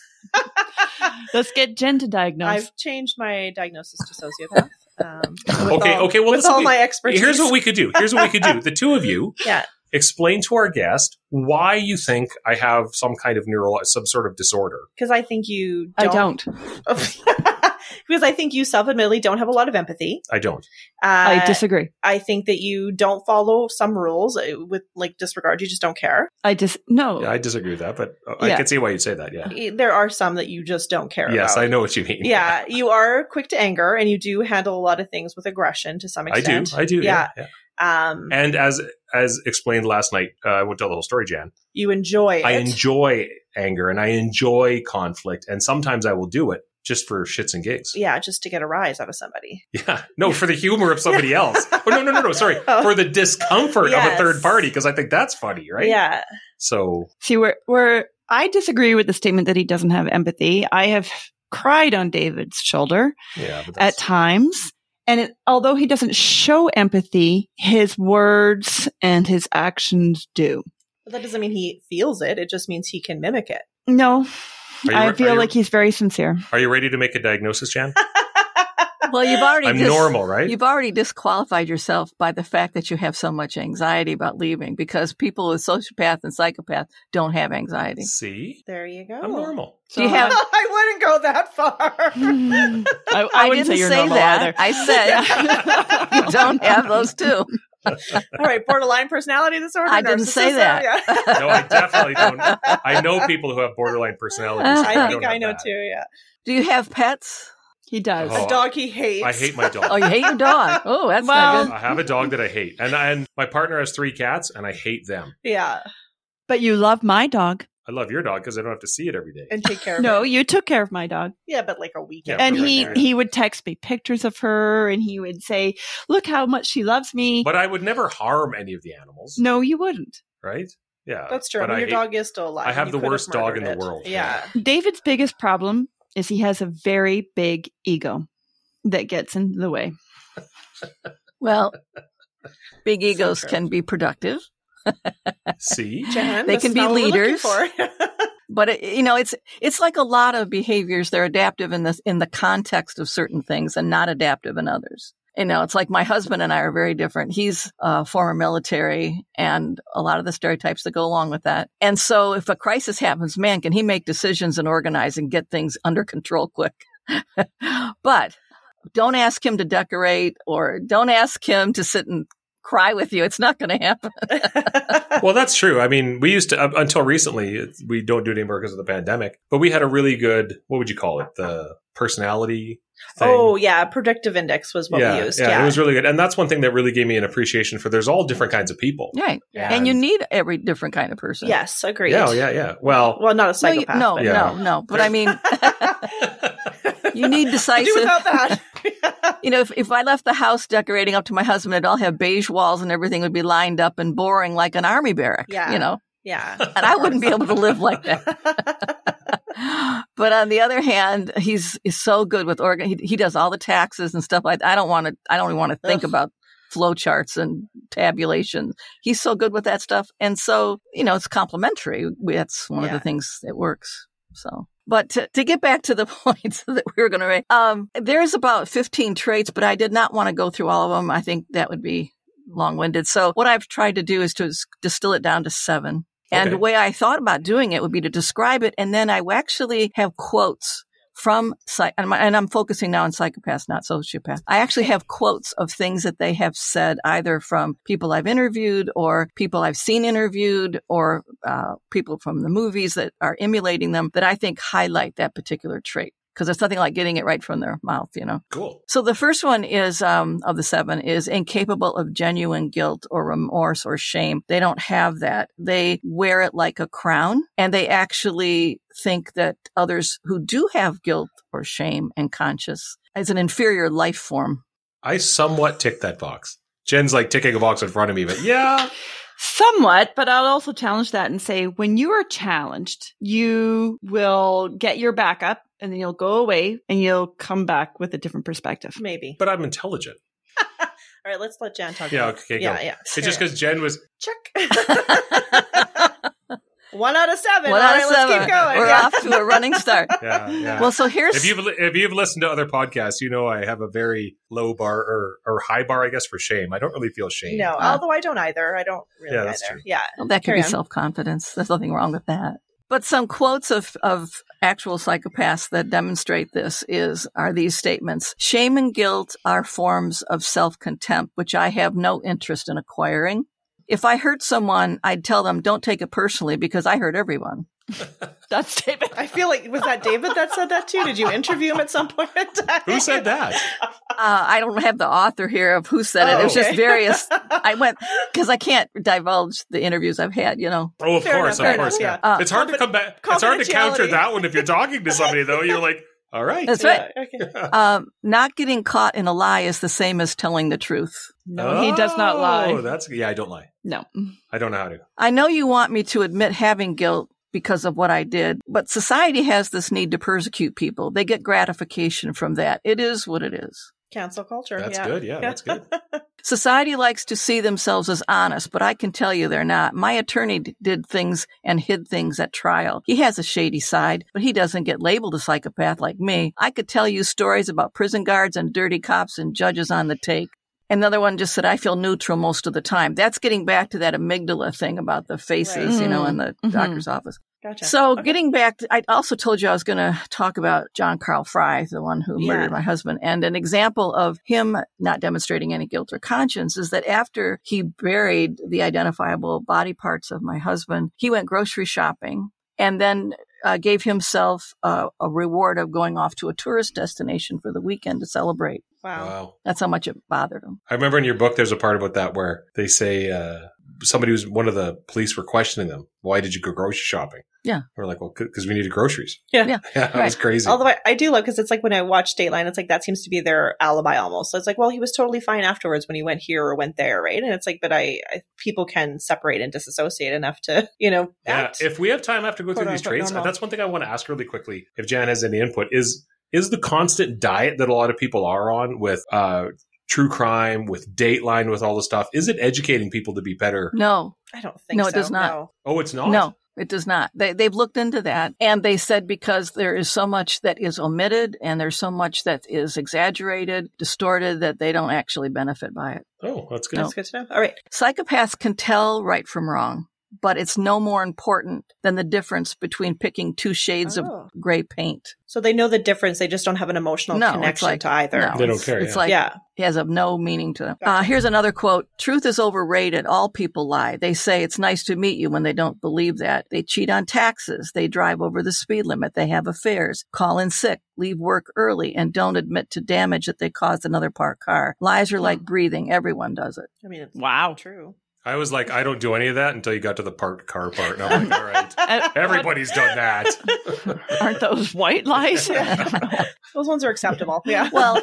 Let's get Jen to diagnose. I've changed my diagnosis to sociopath. Um, okay, all, okay. Well, with all be, my expertise. Here's what we could do. Here's what we could do. The two of you. Yeah. Explain to our guest why you think I have some kind of neural, some sort of disorder. Because I think you don't. I don't. Because I think you self-admittedly don't have a lot of empathy. I don't. Uh, I disagree. I think that you don't follow some rules with like disregard. You just don't care. I just, dis- no. Yeah, I disagree with that, but I yeah. can see why you'd say that. Yeah. There are some that you just don't care yes, about. Yes, I know what you mean. Yeah. You are quick to anger and you do handle a lot of things with aggression to some extent. I do. I do. Yeah. yeah, yeah. Um, and as as explained last night, uh, I won't tell the whole story, Jan. You enjoy it. I enjoy anger and I enjoy conflict. And sometimes I will do it just for shits and gigs. Yeah, just to get a rise out of somebody. Yeah. No, for the humor of somebody else. Oh, no, no, no, no. Sorry. Oh. For the discomfort yes. of a third party, because I think that's funny, right? Yeah. So. See, we're, we're, I disagree with the statement that he doesn't have empathy. I have cried on David's shoulder yeah, but that's- at times. And it, although he doesn't show empathy, his words and his actions do. But that doesn't mean he feels it. It just means he can mimic it. No, you, I feel you, like he's very sincere. Are you ready to make a diagnosis, Jan? Well, you've already I'm dis- normal, right? You've already disqualified yourself by the fact that you have so much anxiety about leaving, because people with sociopath and psychopath don't have anxiety. See, there you go. I'm normal. So do you have- I wouldn't go that far. Mm. I, I, I wouldn't didn't say, you're say normal that. Either. I said you don't have those two. All right, borderline personality disorder. I didn't say that. Yeah. No, I definitely don't. I know people who have borderline personality disorder. I think I, I know that. too. Yeah. Do you have pets? He does. Oh, a dog he hates. I hate my dog. Oh, you hate your dog. Oh, that's well, not good. I have a dog that I hate. And, and my partner has three cats, and I hate them. Yeah. But you love my dog. I love your dog because I don't have to see it every day. And take care of no, it. No, you took care of my dog. Yeah, but like a weekend. Yeah, and he, right he would text me pictures of her, and he would say, look how much she loves me. But I would never harm any of the animals. No, you wouldn't. Right? Yeah, that's true. But your I dog hate, is still alive. I have the worst dog in it. the world. Yeah. yeah. David's biggest problem is he has a very big ego that gets in the way. Well, big egos so can be productive. See, Jan, they can be leaders. But it, you know, it's it's like a lot of behaviors. They're adaptive in this in the context of certain things, and not adaptive in others. You know, it's like my husband and I are very different. He's uh, former military, and a lot of the stereotypes that go along with that. And so, if a crisis happens, man, can he make decisions and organize and get things under control quick? But don't ask him to decorate, or don't ask him to sit and cry with you. It's not going to happen. Well, that's true. I mean, we used to, uh, until recently, we don't do it anymore because of the pandemic, but we had a really good, what would you call it? The personality thing. Oh, yeah. Predictive index was what yeah, we used. Yeah, yeah, it was really good. And that's one thing that really gave me an appreciation for there's all different kinds of people. Right. And, and you need every different kind of person. Yes, agreed. Yeah, yeah, yeah. Well, well not a psychopath. No, you, no, yeah. no, no. But I mean, you need decisive. Do without that. You know, if, if I left the house decorating up to my husband, it'd all have beige walls and everything would be lined up and boring like an army barrack, yeah. you know. Yeah. And I wouldn't be able to live like that. But on the other hand, he's, he's so good with organ. He, he does all the taxes and stuff like that. I don't want to, I don't even want to think Ugh. about flowcharts and tabulation. He's so good with that stuff. And so, you know, it's complimentary. That's one yeah. of the things that works. So. But to, to get back to the points that we were going to make, um, there's about fifteen traits, but I did not want to go through all of them. I think that would be long-winded. So what I've tried to do is to distill it down to seven. And okay. the way I thought about doing it would be to describe it. And then I actually have quotes from, psych- and, my, and I'm focusing now on psychopaths, not sociopaths. I actually have quotes of things that they have said, either from people I've interviewed or people I've seen interviewed or uh, people from the movies that are emulating them that I think highlight that particular trait. Because there's nothing like getting it right from their mouth, you know. Cool. So the first one is, um, of the seven, is incapable of genuine guilt or remorse or shame. They don't have that. They wear it like a crown, and they actually think that others who do have guilt or shame and conscience is an inferior life form. I somewhat tick that box. Jen's like ticking a box in front of me, but yeah. Somewhat, but I'll also challenge that and say when you are challenged, you will get your back up. And then you'll go away and you'll come back with a different perspective. Maybe. But I'm intelligent. All right, let's let Jan talk. Yeah, okay, go. Yeah, yeah. It's Here just because Jen was... Check. One out of seven. One All out right, of seven. Let's keep going. We're yeah. off to a running start. Yeah, yeah. Well, so here's... If you've, if you've listened to other podcasts, you know I have a very low bar or, or high bar, I guess, for shame. I don't really feel shame. No, uh, although I don't either. I don't really yeah, that's either. True. Yeah, well, that could be on. Self-confidence. There's nothing wrong with that. But some quotes of, of actual psychopaths that demonstrate this is are these statements. Shame and guilt are forms of self-contempt, which I have no interest in acquiring. If I hurt someone, I'd tell them, don't take it personally because I hurt everyone. That's David. I feel like, was that David that said that too? Did you interview him at some point in time? Who said that? Uh, I don't have the author here of who said oh, it. It was okay. just various. I went, because I can't divulge the interviews I've had, you know. Oh, of fair course, enough, of course. Enough, yeah. Uh, it's hard to come back. It's hard to counter that one if you're talking to somebody, though. You're like, all right. That's right. Yeah, okay. um, not getting caught in a lie is the same as telling the truth. No, oh, he does not lie. Oh, that's, yeah, I don't lie. No. I don't know how to. I know you want me to admit having guilt because of what I did. But society has this need to persecute people. They get gratification from that. It is what it is. Cancel culture. That's yeah. good. Yeah, that's good. Society likes to see themselves as honest, but I can tell you they're not. My attorney d- did things and hid things at trial. He has a shady side, but he doesn't get labeled a psychopath like me. I could tell you stories about prison guards and dirty cops and judges on the take. Another one just said, I feel neutral most of the time. That's getting back to that amygdala thing about the faces, right. you know, in the mm-hmm. doctor's office. Gotcha. So okay. getting back, to, I also told you I was going to talk about John Carl Fry, the one who yeah. murdered my husband. And an example of him not demonstrating any guilt or conscience is that after he buried the identifiable body parts of my husband, he went grocery shopping and then uh, gave himself uh, a reward of going off to a tourist destination for the weekend to celebrate. Wow. wow. That's how much it bothered him. I remember in your book, there's a part about that where they say uh, somebody was, one of the police were questioning them. Why did you go grocery shopping? Yeah. We're like, well, because we needed groceries. Yeah. Yeah. yeah that right. was crazy. Although I, I do love, because it's like when I watch Dateline, it's like that seems to be their alibi almost. So it's like, well, he was totally fine afterwards when he went here or went there. Right. And it's like, but I, I people can separate and disassociate enough to, you know, act. Yeah. If we have time, I have to go through these traits. Normal. That's one thing I want to ask really quickly. If Jan has any input is, is the constant diet that a lot of people are on with, uh, true crime, with Dateline, with all the stuff, is it educating people to be better? No. I don't think no, so. No, it does not. No. Oh, it's not? No, it does not. They, they've looked into that, and they said because there is so much that is omitted, and there's so much that is exaggerated, distorted, that they don't actually benefit by it. Oh, that's good. No. That's good to know. All right. Psychopaths can tell right from wrong, but it's no more important than the difference between picking two shades oh. of gray paint. So they know the difference. They just don't have an emotional no, connection like, to either. No, they don't care. It's, it's yeah. like yeah. it has of no meaning to them. Uh, here's another quote. Truth is overrated. All people lie. They say it's nice to meet you when they don't believe that. They cheat on taxes. They drive over the speed limit. They have affairs. Call in sick. Leave work early. And don't admit to damage that they caused another parked car. Lies are hmm. like breathing. Everyone does it. I mean, it's wow. true. I was like, I don't do any of that until you got to the parked car part. And I'm like, all right, everybody's done that. Aren't those white lies? Those ones are acceptable. Yeah. Well,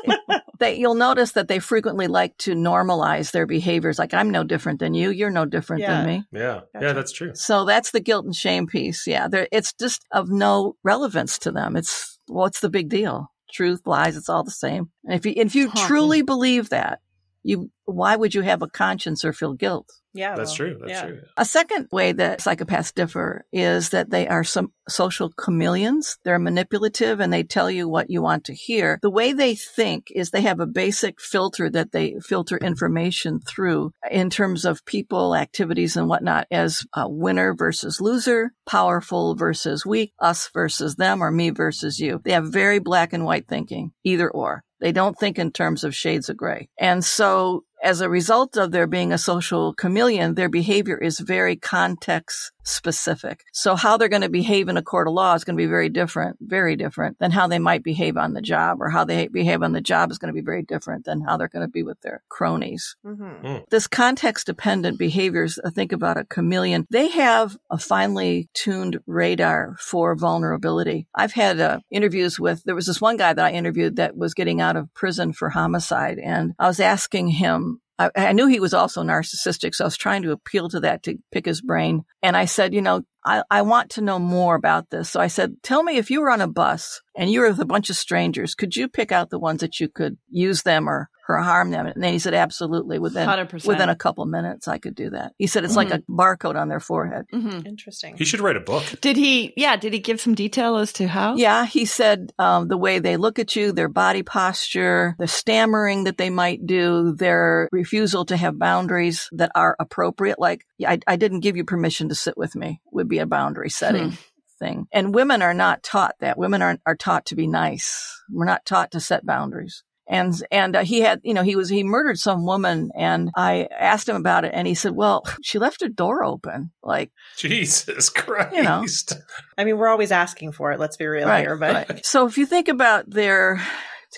they, you'll notice that they frequently like to normalize their behaviors. Like, I'm no different than you. You're no different yeah. than me. Yeah. Gotcha. Yeah, that's true. So that's the guilt and shame piece. Yeah. It's just of no relevance to them. It's, well, it's the big deal. Truth, lies, it's all the same. And if you, if you huh. truly believe that, you, why would you have a conscience or feel guilt? Yeah, that's well, true. That's yeah. true. Yeah. A second way that psychopaths differ is that they are some social chameleons. They're manipulative and they tell you what you want to hear. The way they think is they have a basic filter that they filter information through in terms of people, activities, and whatnot as uh, winner versus loser, powerful versus weak, us versus them, or me versus you. They have very black and white thinking, either or. They don't think in terms of shades of gray. And so as a result of their being a social chameleon, their behavior is very context specific. So how they're going to behave in a court of law is going to be very different, very different than how they might behave on the job, or how they behave on the job is going to be very different than how they're going to be with their cronies. Mm-hmm. Mm. This context dependent behaviors, think about a chameleon. They have a finely tuned radar for vulnerability. I've had uh, interviews with, there was this one guy that I interviewed that was getting out of prison for homicide. And I was asking him, I, I knew he was also narcissistic, so I was trying to appeal to that to pick his brain. And I said, you know, I, I want to know more about this. So I said, tell me, if you were on a bus and you were with a bunch of strangers, could you pick out the ones that you could use them or, or harm them? And then he said, absolutely. Within one hundred percent. Within a couple minutes, I could do that. He said, it's mm-hmm. like a barcode on their forehead. Mm-hmm. Interesting. He should write a book. Did he? Yeah. Did he give some detail as to how? Yeah. He said um, the way they look at you, their body posture, the stammering that they might do, their refusal to have boundaries that are appropriate. Like, I, I didn't give you permission to sit with me would be a boundary setting. Hmm. thing. And women are not taught that. Women are, are taught to be nice. We're not taught to set boundaries. And, and uh, he had, you know, he was, he murdered some woman, and I asked him about it, and he said, well, she left her door open. Like, Jesus Christ. You know. I mean, we're always asking for it. Let's be real right, here. But right. So if you think about their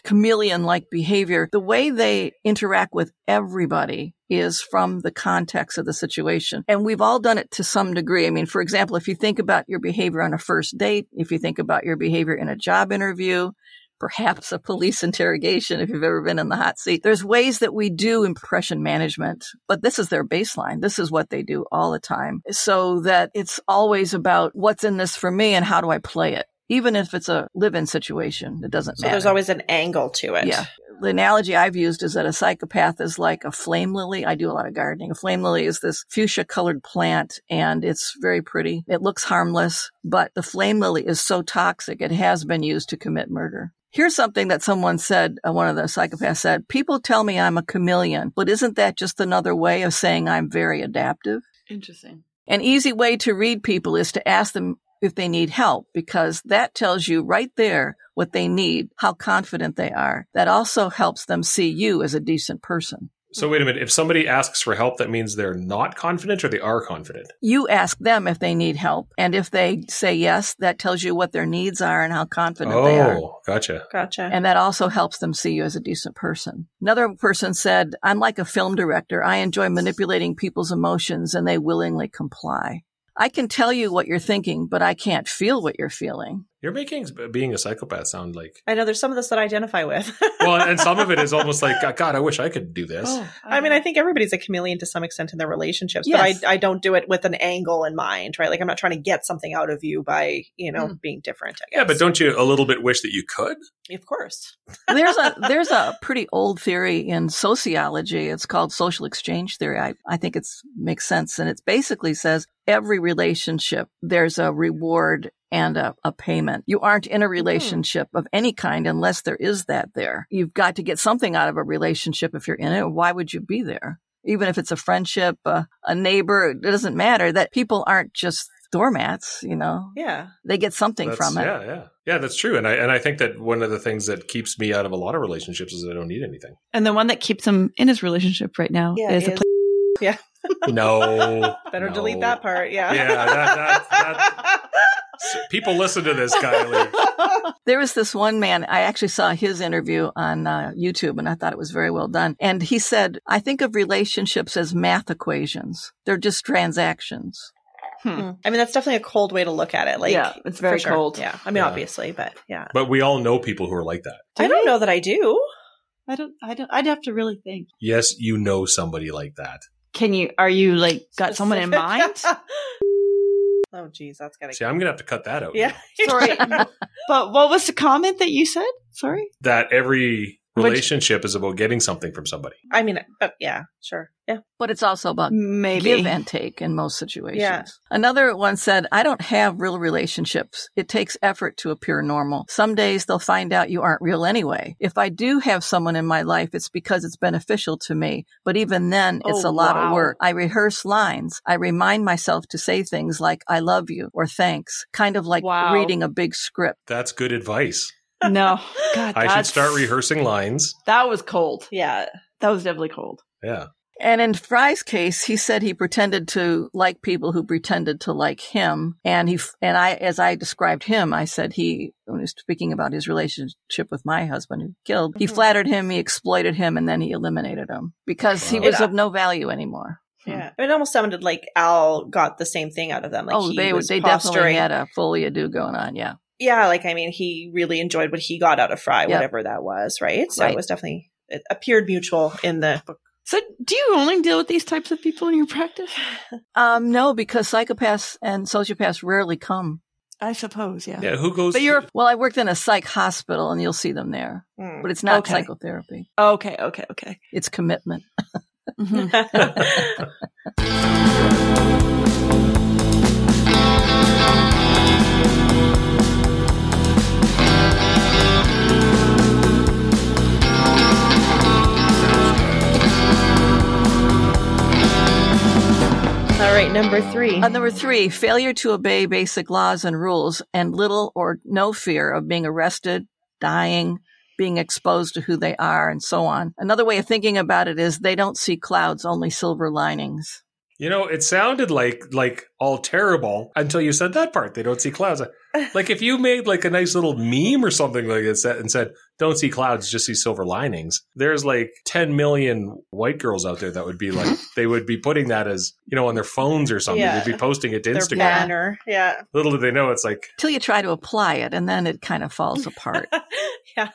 chameleon-like behavior, the way they interact with everybody is from the context of the situation. And we've all done it to some degree. I mean, for example, if you think about your behavior on a first date, if you think about your behavior in a job interview, perhaps a police interrogation, if you've ever been in the hot seat, there's ways that we do impression management, but this is their baseline. This is what they do all the time. So that it's always about what's in this for me and how do I play it? Even if it's a live-in situation, it doesn't so matter. So there's always an angle to it. Yeah. The analogy I've used is that a psychopath is like a flame lily. I do a lot of gardening. A flame lily is this fuchsia-colored plant, and it's very pretty. It looks harmless, but the flame lily is so toxic, it has been used to commit murder. Here's something that someone said, uh, one of the psychopaths said, people tell me I'm a chameleon, but isn't that just another way of saying I'm very adaptive? Interesting. An easy way to read people is to ask them if they need help, because that tells you right there what they need, how confident they are. That also helps them see you as a decent person. So wait a minute. If somebody asks for help, that means they're not confident or they are confident? You ask them if they need help. And if they say yes, that tells you what their needs are and how confident oh, they are. Oh, gotcha. Gotcha. And that also helps them see you as a decent person. Another person said, I'm like a film director. I enjoy manipulating people's emotions and they willingly comply. I can tell you what you're thinking, but I can't feel what you're feeling. You're making being a psychopath sound like... I know, there's some of this that I identify with. Well, and some of it is almost like, God, I wish I could do this. Oh, I, I mean, I think everybody's a chameleon to some extent in their relationships, yes. But I, I don't do it with an angle in mind, right? Like, I'm not trying to get something out of you by, you know, mm. being different, I guess. Yeah, but don't you a little bit wish that you could? Of course. There's a there's a pretty old theory in sociology. It's called social exchange theory. I, I think it makes sense. And it basically says every relationship, there's a reward and a, a payment. You aren't in a relationship mm. of any kind unless there is that there. You've got to get something out of a relationship if you're in it. Why would you be there? Even if it's a friendship, a, a neighbor, it doesn't matter. That people aren't just doormats, you know? Yeah. They get something that's, from it. Yeah, yeah. Yeah, that's true. And I and I think that one of the things that keeps me out of a lot of relationships is I don't need anything. And the one that keeps him in his relationship right now yeah, is, is a place. Yeah. No. Better no. delete that part. Yeah. Yeah. That, that, that, people listen to this, Kylie. There was this one man, I actually saw his interview on uh, YouTube, and I thought it was very well done. And he said, I think of relationships as math equations. They're just transactions. Hmm. I mean, that's definitely a cold way to look at it. Like, yeah, it's very sure. cold. Yeah. I mean, yeah. obviously, but yeah. But we all know people who are like that. Do I don't know that I do. I don't, I don't, I'd have to really think. Yes, you know somebody like that. Can you, are you like, got someone in mind? Oh, geez, that's got to See, I'm going to have to cut that out. Yeah. Sorry. But what was the comment that you said? Sorry. That every relationship Which, is about getting something from somebody. I mean, but yeah, sure. Yeah. But it's also about Maybe. give and take in most situations. Yeah. Another one said, I don't have real relationships. It takes effort to appear normal. Some days they'll find out you aren't real anyway. If I do have someone in my life, it's because it's beneficial to me. But even then, it's oh, a lot wow. of work. I rehearse lines. I remind myself to say things like, I love you or thanks, kind of like wow. reading a big script. That's good advice. No. God, I should start rehearsing lines. That was cold. Yeah. That was definitely cold. Yeah. And in Fry's case, he said he pretended to like people who pretended to like him. And he, and I, as I described him, I said he, when he was speaking about his relationship with my husband who killed, mm-hmm. he flattered him, he exploited him, and then he eliminated him because wow. he was yeah. of no value anymore. Yeah, it almost sounded like Al got the same thing out of them. Like oh, he they, was they definitely had a fully ado going on. Yeah. Yeah, like, I mean, he really enjoyed what he got out of Fry, yep. whatever that was, right? So right. it was definitely, it appeared mutual in the book. So do you only deal with these types of people in your practice? Um, no, because psychopaths and sociopaths rarely come. I suppose, yeah. Yeah, who goes? But you're, well, I worked in a psych hospital and you'll see them there, mm, but it's not okay. psychotherapy. Okay, okay, okay. It's commitment. All right, number three. Uh, number three, failure to obey basic laws and rules and little or no fear of being arrested, dying, being exposed to who they are, and so on. Another way of thinking about it is they don't see clouds, only silver linings. You know, it sounded like like all terrible until you said that part. They don't see clouds. Like if you made like a nice little meme or something like that and said, don't see clouds, just see silver linings. There's like ten million white girls out there that would be like, they would be putting that as, you know, on their phones or something. Yeah. They'd be posting it to their Instagram. Banner. Yeah. Little do they know, it's like. Till you try to apply it and then it kind of falls apart. Yeah.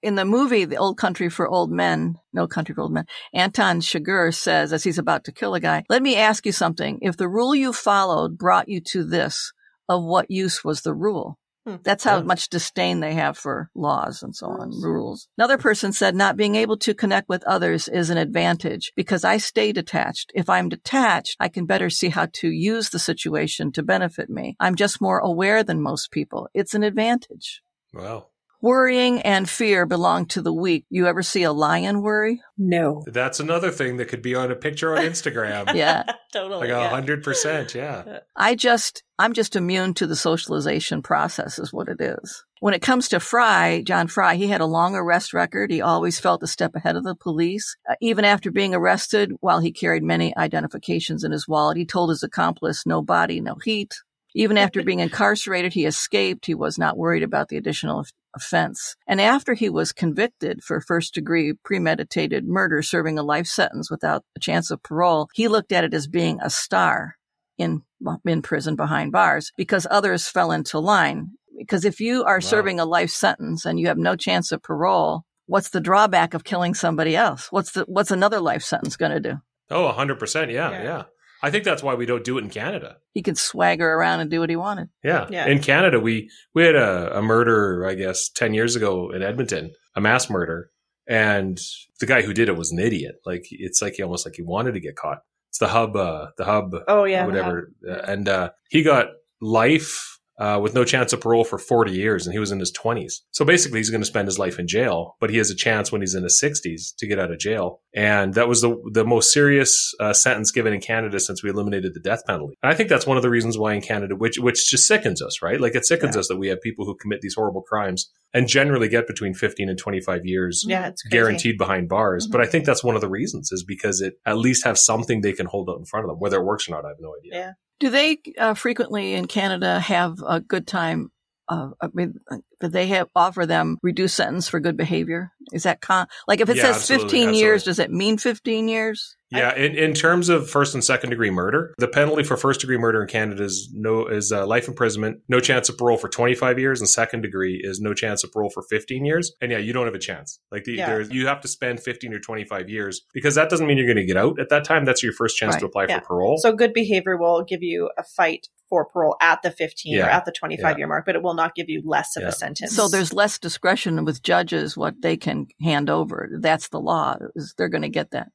In the movie, The Old Country for Old Men, No Country for Old Men, Anton Chigurh says, as he's about to kill a guy, let me ask you something. If the rule you followed brought you to this, of what use was the rule? Hmm. That's how yeah. much disdain they have for laws and so on, rules. Another person said, not being able to connect with others is an advantage because I stay detached. If I'm detached, I can better see how to use the situation to benefit me. I'm just more aware than most people. It's an advantage. Wow. Worrying and fear belong to the weak. You ever see a lion worry? No. That's another thing that could be on a picture on Instagram. Yeah. Totally. Like a hundred percent. Yeah. I just, I'm just immune to the socialization process is what it is. When it comes to Fry, John Fry, he had a long arrest record. He always felt a step ahead of the police. Uh, even after being arrested, while he carried many identifications in his wallet, he told his accomplice, no body, no heat. Even after being incarcerated, he escaped. He was not worried about the additional offense. And after he was convicted for first-degree premeditated murder, serving a life sentence without a chance of parole, he looked at it as being a star in in prison behind bars because others fell into line. Because if you are wow. serving a life sentence and you have no chance of parole, what's the drawback of killing somebody else? What's the what's another life sentence going to do? Oh, one hundred percent. Yeah, yeah. yeah. I think that's why we don't do it in Canada. He could swagger around and do what he wanted. Yeah. yeah. In Canada, we, we had a, a murder, I guess, ten years ago in Edmonton, a mass murder. And the guy who did it was an idiot. Like, it's like he almost like he wanted to get caught. It's the hub, uh, the hub, oh, yeah, whatever. Hub. And uh, he got life uh, with no chance of parole for forty years, and he was in his twenties. So basically, he's going to spend his life in jail, but he has a chance when he's in his sixties to get out of jail. And that was the the most serious uh, sentence given in Canada since we eliminated the death penalty. And I think that's one of the reasons why in Canada, which which just sickens us, right? Like it sickens yeah. us that we have people who commit these horrible crimes and generally get between fifteen and twenty-five years yeah, guaranteed behind bars. Mm-hmm. But I think that's one of the reasons is because it at least have something they can hold out in front of them. Whether it works or not, I have no idea. Yeah. Do they uh, frequently in Canada have a good time? Uh, I mean, do they have offer them reduced sentence for good behavior? Is that con- like if it yeah, says absolutely, fifteen absolutely. years, does it mean fifteen years? Yeah, I- in, in terms of first and second degree murder, the penalty for first degree murder in Canada is no is uh, life imprisonment, no chance of parole for twenty-five years, and second degree is no chance of parole for fifteen years. And yeah, you don't have a chance. Like the, yeah. there, you have to spend fifteen or twenty-five years because that doesn't mean you're going to get out at that time. That's your first chance right. to apply yeah. for parole. So good behavior will give you a fight for parole at the fifteen yeah. or at the twenty-five yeah. year mark, but it will not give you less of yeah. a sentence. So there's less discretion with judges what they can hand over. That's the law. They're going to get that.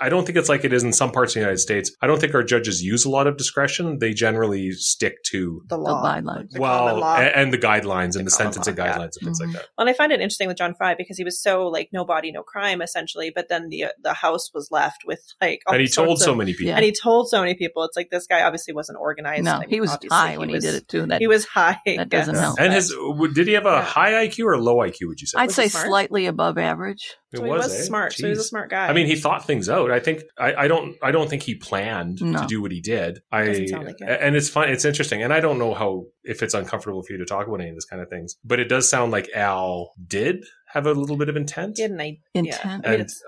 I don't think it's like it is in some parts of the United States. I don't think our judges use a lot of discretion. They generally stick to the law, the guidelines. The well, law. and the guidelines the and the sentencing law, guidelines yeah. and things mm-hmm. like that. And I find it interesting with John Fry because he was so like no body, no crime, essentially. But then the the house was left with like all and he told of, so many people. Yeah. And he told so many people. It's like this guy obviously wasn't organized. No, I mean, he was high he when was, he did it too. That, he was high. That doesn't yes. help. And his did he have a yeah. high I Q or low I Q? Would you say? I'd was say slightly above average. It so was, he was eh? smart. Jeez. So he was a smart guy. I mean, he thought things out. I think I, I don't. I don't think he planned no. to do what he did. I it sound like it. And it's fun. It's interesting. And I don't know how if it's uncomfortable for you to talk about any of this kind of things. But it does sound like Al did have a little bit of intent. He had an idea. Intent. I mean, it's,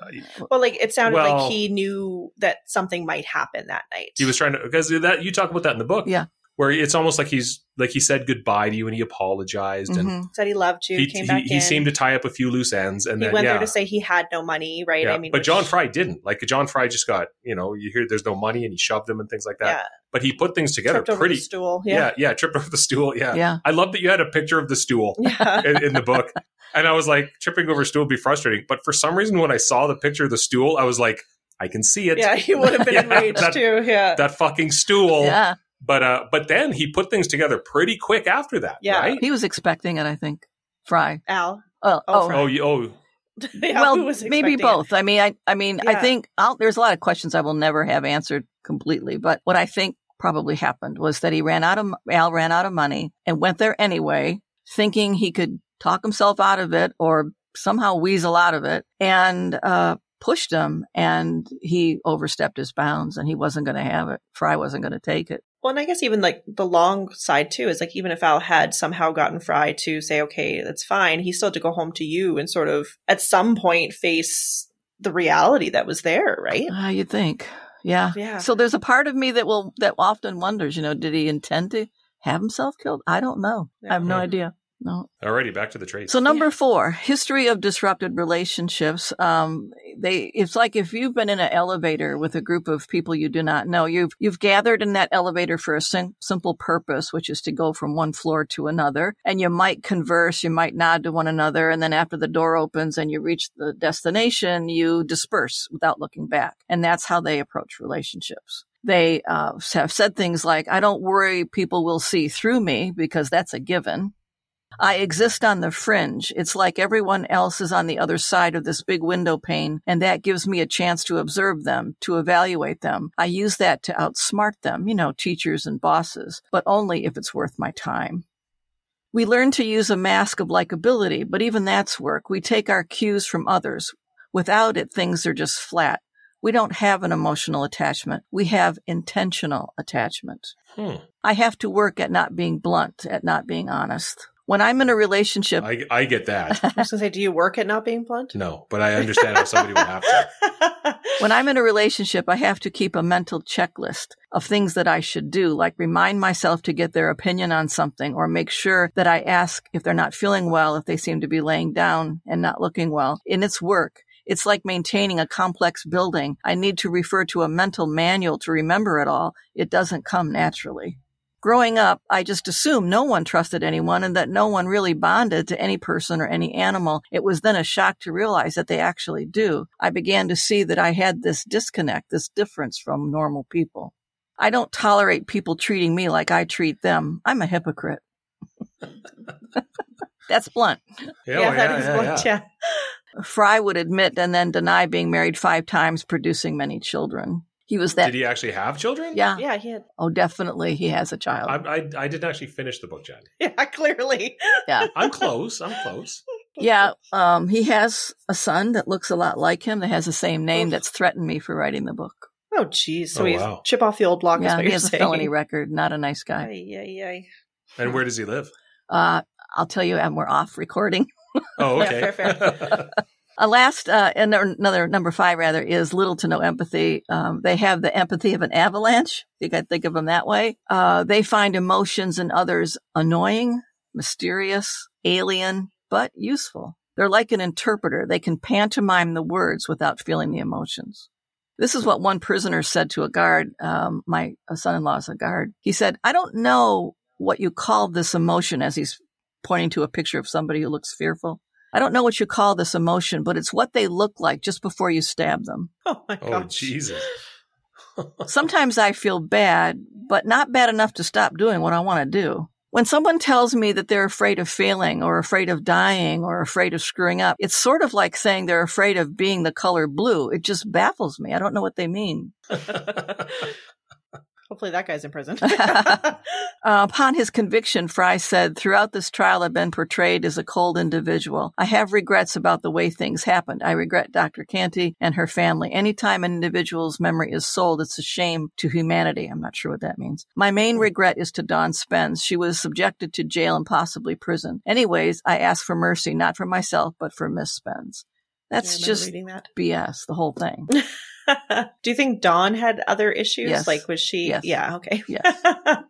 well, like it sounded well, like he knew that something might happen that night. He was trying to because that you talk about that in the book. Yeah. Where it's almost like he's like he said goodbye to you and he apologized mm-hmm. and said he loved you. He came he, back he in. seemed to tie up a few loose ends, and he then went yeah. there to say he had no money, right? Yeah. I mean, but which... John Fry didn't. Like John Fry just got you know you hear there's no money and he shoved him and things like that. Yeah. But he put things together tripped pretty. Over the stool. Yeah. yeah, yeah, tripped over the stool. Yeah, yeah. I love that you had a picture of the stool yeah. in, in the book, and I was like tripping over a stool would be frustrating, but for some reason when I saw the picture of the stool, I was like, I can see it. Yeah, he would have been yeah, enraged that, too. Yeah, that fucking stool. Yeah. But uh, but then he put things together pretty quick after that. Yeah, right? He was expecting it. I think Fry Al. Uh, oh, Fry. oh, you, oh. yeah, well, was maybe both. It. I mean, I I mean, yeah. I think I'll, there's a lot of questions I will never have answered completely. But what I think probably happened was that he ran out of Al ran out of money and went there anyway, thinking he could talk himself out of it or somehow weasel out of it, and uh, pushed him, and he overstepped his bounds, and he wasn't going to have it. Fry wasn't going to take it. Well, and I guess even like the long side too is like even if Al had somehow gotten Fry to say, okay, that's fine, he still had to go home to you and sort of at some point face the reality that was there, right? Uh, you'd think. Yeah. yeah. So there's a part of me that will that often wonders, you know, did he intend to have himself killed? I don't know. Yeah. I have no yeah. idea. No. Alrighty, back to the traits. So number yeah. four, history of disrupted relationships. Um, they, it's like if you've been in an elevator with a group of people you do not know, you've you've gathered in that elevator for a sim- simple purpose, which is to go from one floor to another. And you might converse, you might nod to one another, and then after the door opens and you reach the destination, you disperse without looking back. And that's how they approach relationships. They uh, have said things like, "I don't worry, people will see through me," because that's a given. I exist on the fringe. It's like everyone else is on the other side of this big window pane, and that gives me a chance to observe them, to evaluate them. I use that to outsmart them, you know, teachers and bosses, but only if it's worth my time. We learn to use a mask of likability, but even that's work. We take our cues from others. Without it, things are just flat. We don't have an emotional attachment. We have intentional attachment. Hmm. I have to work at not being blunt, at not being honest. When I'm in a relationship... I, I get that. I was going to say, do you work at not being blunt? No, but I understand how somebody would have to. When I'm in a relationship, I have to keep a mental checklist of things that I should do, like remind myself to get their opinion on something or make sure that I ask if they're not feeling well, if they seem to be laying down and not looking well. And it's work. It's like maintaining a complex building. I need to refer to a mental manual to remember it all. It doesn't come naturally. Growing up, I just assumed no one trusted anyone and that no one really bonded to any person or any animal. It was then a shock to realize that they actually do. I began to see that I had this disconnect, this difference from normal people. I don't tolerate people treating me like I treat them. I'm a hypocrite. That's blunt. Yeah, yeah, that yeah, is yeah, blunt, yeah. yeah. Fry would admit and then deny being married five times, producing many children. He was that. Did he actually have children? Yeah. Yeah, he had. Oh, definitely. He has a child. I I, I didn't actually finish the book, Jen. Yeah, clearly. Yeah. I'm close. I'm close. Yeah. Um, he has a son that looks a lot like him, that has the same name, that's threatened me for writing the book. Oh, geez. So oh, he's wow. chip off the old block. Yeah, is what he has saying. A felony record. Not a nice guy. Ay, ay, ay. And where does he live? Uh, I'll tell you, and we're off recording. Oh, okay. Yeah, fair, fair. A last, uh, and another number five rather is little to no empathy. Um, they have the empathy of an avalanche. You got to think of them that way. Uh, they find emotions in others annoying, mysterious, alien, but useful. They're like an interpreter. They can pantomime the words without feeling the emotions. This is what one prisoner said to a guard. Um, my son-in-law is a guard. He said, "I don't know what you call this emotion," as he's pointing to a picture of somebody who looks fearful. "I don't know what you call this emotion, but it's what they look like just before you stab them." Oh, my God. Oh, Jesus. "Sometimes I feel bad, but not bad enough to stop doing what I want to do. When someone tells me that they're afraid of failing or afraid of dying or afraid of screwing up, it's sort of like saying they're afraid of being the color blue. It just baffles me. I don't know what they mean." Hopefully that guy's in prison. uh, upon his conviction, Fry said, "Throughout this trial, I've been portrayed as a cold individual. I have regrets about the way things happened. I regret Doctor Canty and her family. Anytime an individual's memory is sold, it's a shame to humanity." I'm not sure what that means. "My main regret is to Dawn Spence. She was subjected to jail and possibly prison. Anyways, I ask for mercy, not for myself, but for Miss Spence." That's yeah, just that. B S, the whole thing. Do you think Dawn had other issues? Yes. Like, was she? Yes. Yeah. Okay. Yes.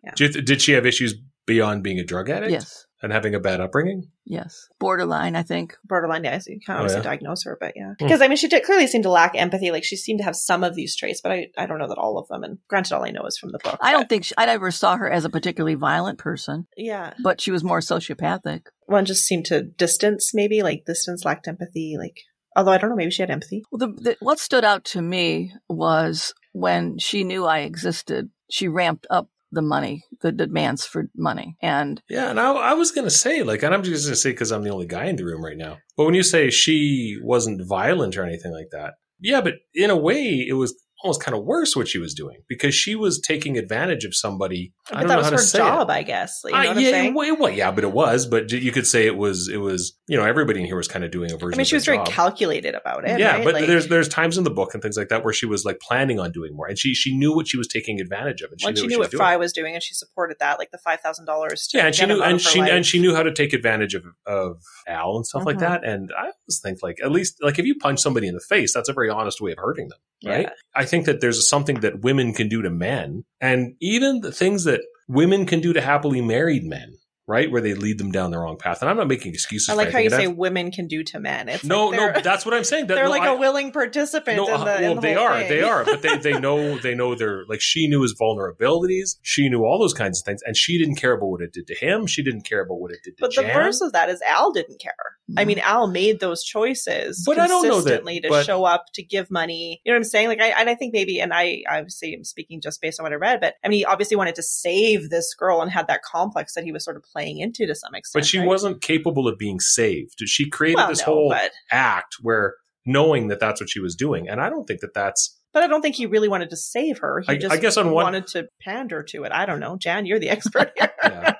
Yeah. Did, did she have issues beyond being a drug addict? Yes. And having a bad upbringing? Yes. Borderline, I think. Borderline, yeah. So you can't obviously oh, yeah. diagnose her, but yeah. Because, mm. I mean, she did clearly seemed to lack empathy. Like, she seemed to have some of these traits, but I, I don't know that all of them. And granted, all I know is from the book. I but. don't think she, I never saw her as a particularly violent person. Yeah. But she was more sociopathic. One just seemed to distance, maybe. Like, distance, lacked empathy, like... Although I don't know, maybe she had empathy. Well, the, the, what stood out to me was when she knew I existed, she ramped up the money, the demands for money. And yeah, and I, I was going to say, like, and I'm just going to say because I'm the only guy in the room right now. But when you say she wasn't violent or anything like that, yeah, but in a way, it was almost kind of worse what she was doing because she was taking advantage of somebody. But I don't that know was how her to say job, it. I guess. You know uh, what yeah, I'm it, well, yeah, but it was. But you could say it was. It was. You know, everybody in here was kind of doing a version. I mean, she of was very job. calculated about it. Yeah, right? But like, there's there's times in the book and things like that where she was like planning on doing more, and she she knew what she was taking advantage of, and she knew, she knew what, what Fry was doing, and she supported that, like the five thousand dollars. Yeah, and she knew, and she life. and she knew how to take advantage of of Al and stuff mm-hmm. like that. And I always think like at least like if you punch somebody in the face, that's a very honest way of hurting them, right? Yeah. I think that there's something that women can do to men, and even the things that women can do to happily married men, right, where they lead them down the wrong path. And I'm not making excuses. I like for how you say I've, women can do to men. It's no, like no, that's what I'm saying. That, they're no, like I, a willing participant. No, in the, well, in the they whole are, thing. they are, but they they know they know their like she knew his vulnerabilities. She knew all those kinds of things, and she didn't care about what it did to him. She didn't care about what it did to. But Jan. The verse of that is Al didn't care. I mean, Al made those choices but consistently I don't know that, but... to show up, to give money. You know what I'm saying? Like, I, and I think maybe, and I obviously am speaking just based on what I read, but I mean, he obviously wanted to save this girl and had that complex that he was sort of playing playing into to some extent. But she right? wasn't capable of being saved. She created well, this no, whole but... act where knowing that that's what she was doing. And I don't think that that's. But I don't think he really wanted to save her. He I, just I guess on one... wanted to pander to it. I don't know. Jan, you're the expert here. Yeah.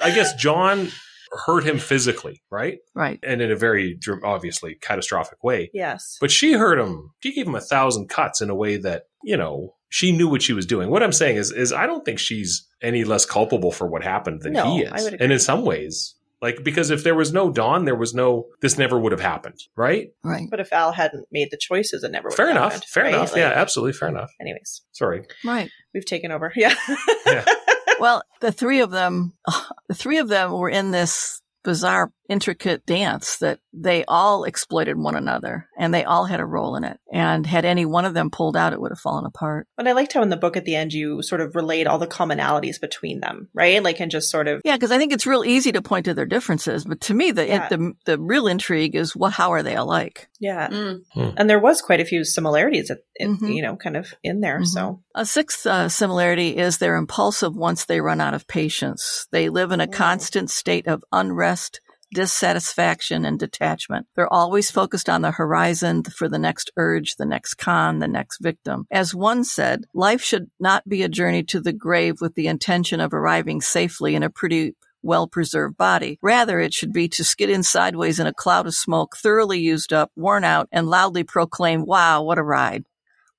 I guess John hurt him physically, right? Right. And in a very, obviously, catastrophic way. Yes. But she hurt him. She gave him a thousand cuts in a way that, you know, she knew what she was doing. What I'm saying is, is I don't think she's any less culpable for what happened than no, he is. I would agree. And in some ways... Like, because if there was no Dawn, there was no, this never would have happened, right? Right. But if Al hadn't made the choices, it never would fair have enough, happened. Fair right? enough. Fair like, enough. Yeah, absolutely. Fair enough. Anyways. Sorry. Right. We've taken over. Yeah. yeah. Well, the three of them, the three of them were in this bizarre, intricate dance that they all exploited one another and they all had a role in it. And had any one of them pulled out, it would have fallen apart. But I liked how in the book at the end, you sort of relate all the commonalities between them, right? Like, and just sort of. Yeah, because I think it's real easy to point to their differences. But to me, the yeah. it, the, the real intrigue is what, how are they alike? Yeah. Mm. Hmm. And there was quite a few similarities, at, at, mm-hmm. you know, kind of in there. Mm-hmm. So a sixth uh, similarity is they're impulsive once they run out of patience. They live in a oh. constant state of unrest, dissatisfaction, and detachment. They're always focused on the horizon for the next urge, the next con, the next victim. As one said, life should not be a journey to the grave with the intention of arriving safely in a pretty well-preserved body. Rather, it should be to skid in sideways in a cloud of smoke, thoroughly used up, worn out, and loudly proclaim, wow, what a ride.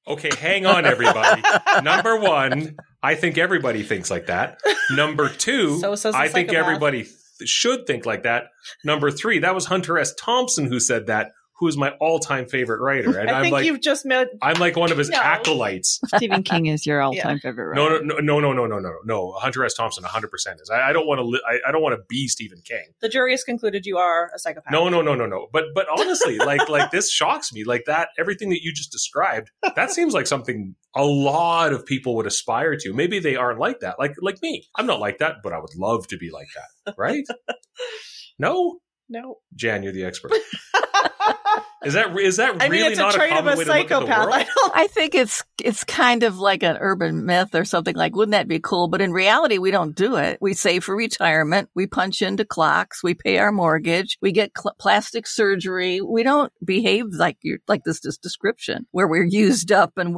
Okay, hang on, everybody. Number one, I think everybody thinks like that. Number two, so I think everybody th- should think like that. Number three, that was Hunter S. Thompson who said that, who is my all-time favorite writer. And I I'm think like, you've just met. I'm like one of his no. acolytes. Stephen King is your all-time yeah. favorite writer. No, no, no, no, no, no, no, no. Hunter S. Thompson, one hundred percent is. I, I don't want to. Li- I, I don't want to be Stephen King. The jury has concluded you are a psychopath. No, no, no, no, no. But but honestly, like like this shocks me. Like that, everything that you just described, that seems like something a lot of people would aspire to. Maybe they aren't like that. Like like me, I'm not like that, but I would love to be like that. Right? No, no. Jan, you're the expert. Is that is that really I mean, it's not a, trait a common of a way psychopath. To look at the world? I, don't... I think it's it's kind of like an urban myth or something. Like, wouldn't that be cool? But in reality, we don't do it. We save for retirement. We punch into clocks. We pay our mortgage. We get cl- plastic surgery. We don't behave like you're like this, this description where we're used up and.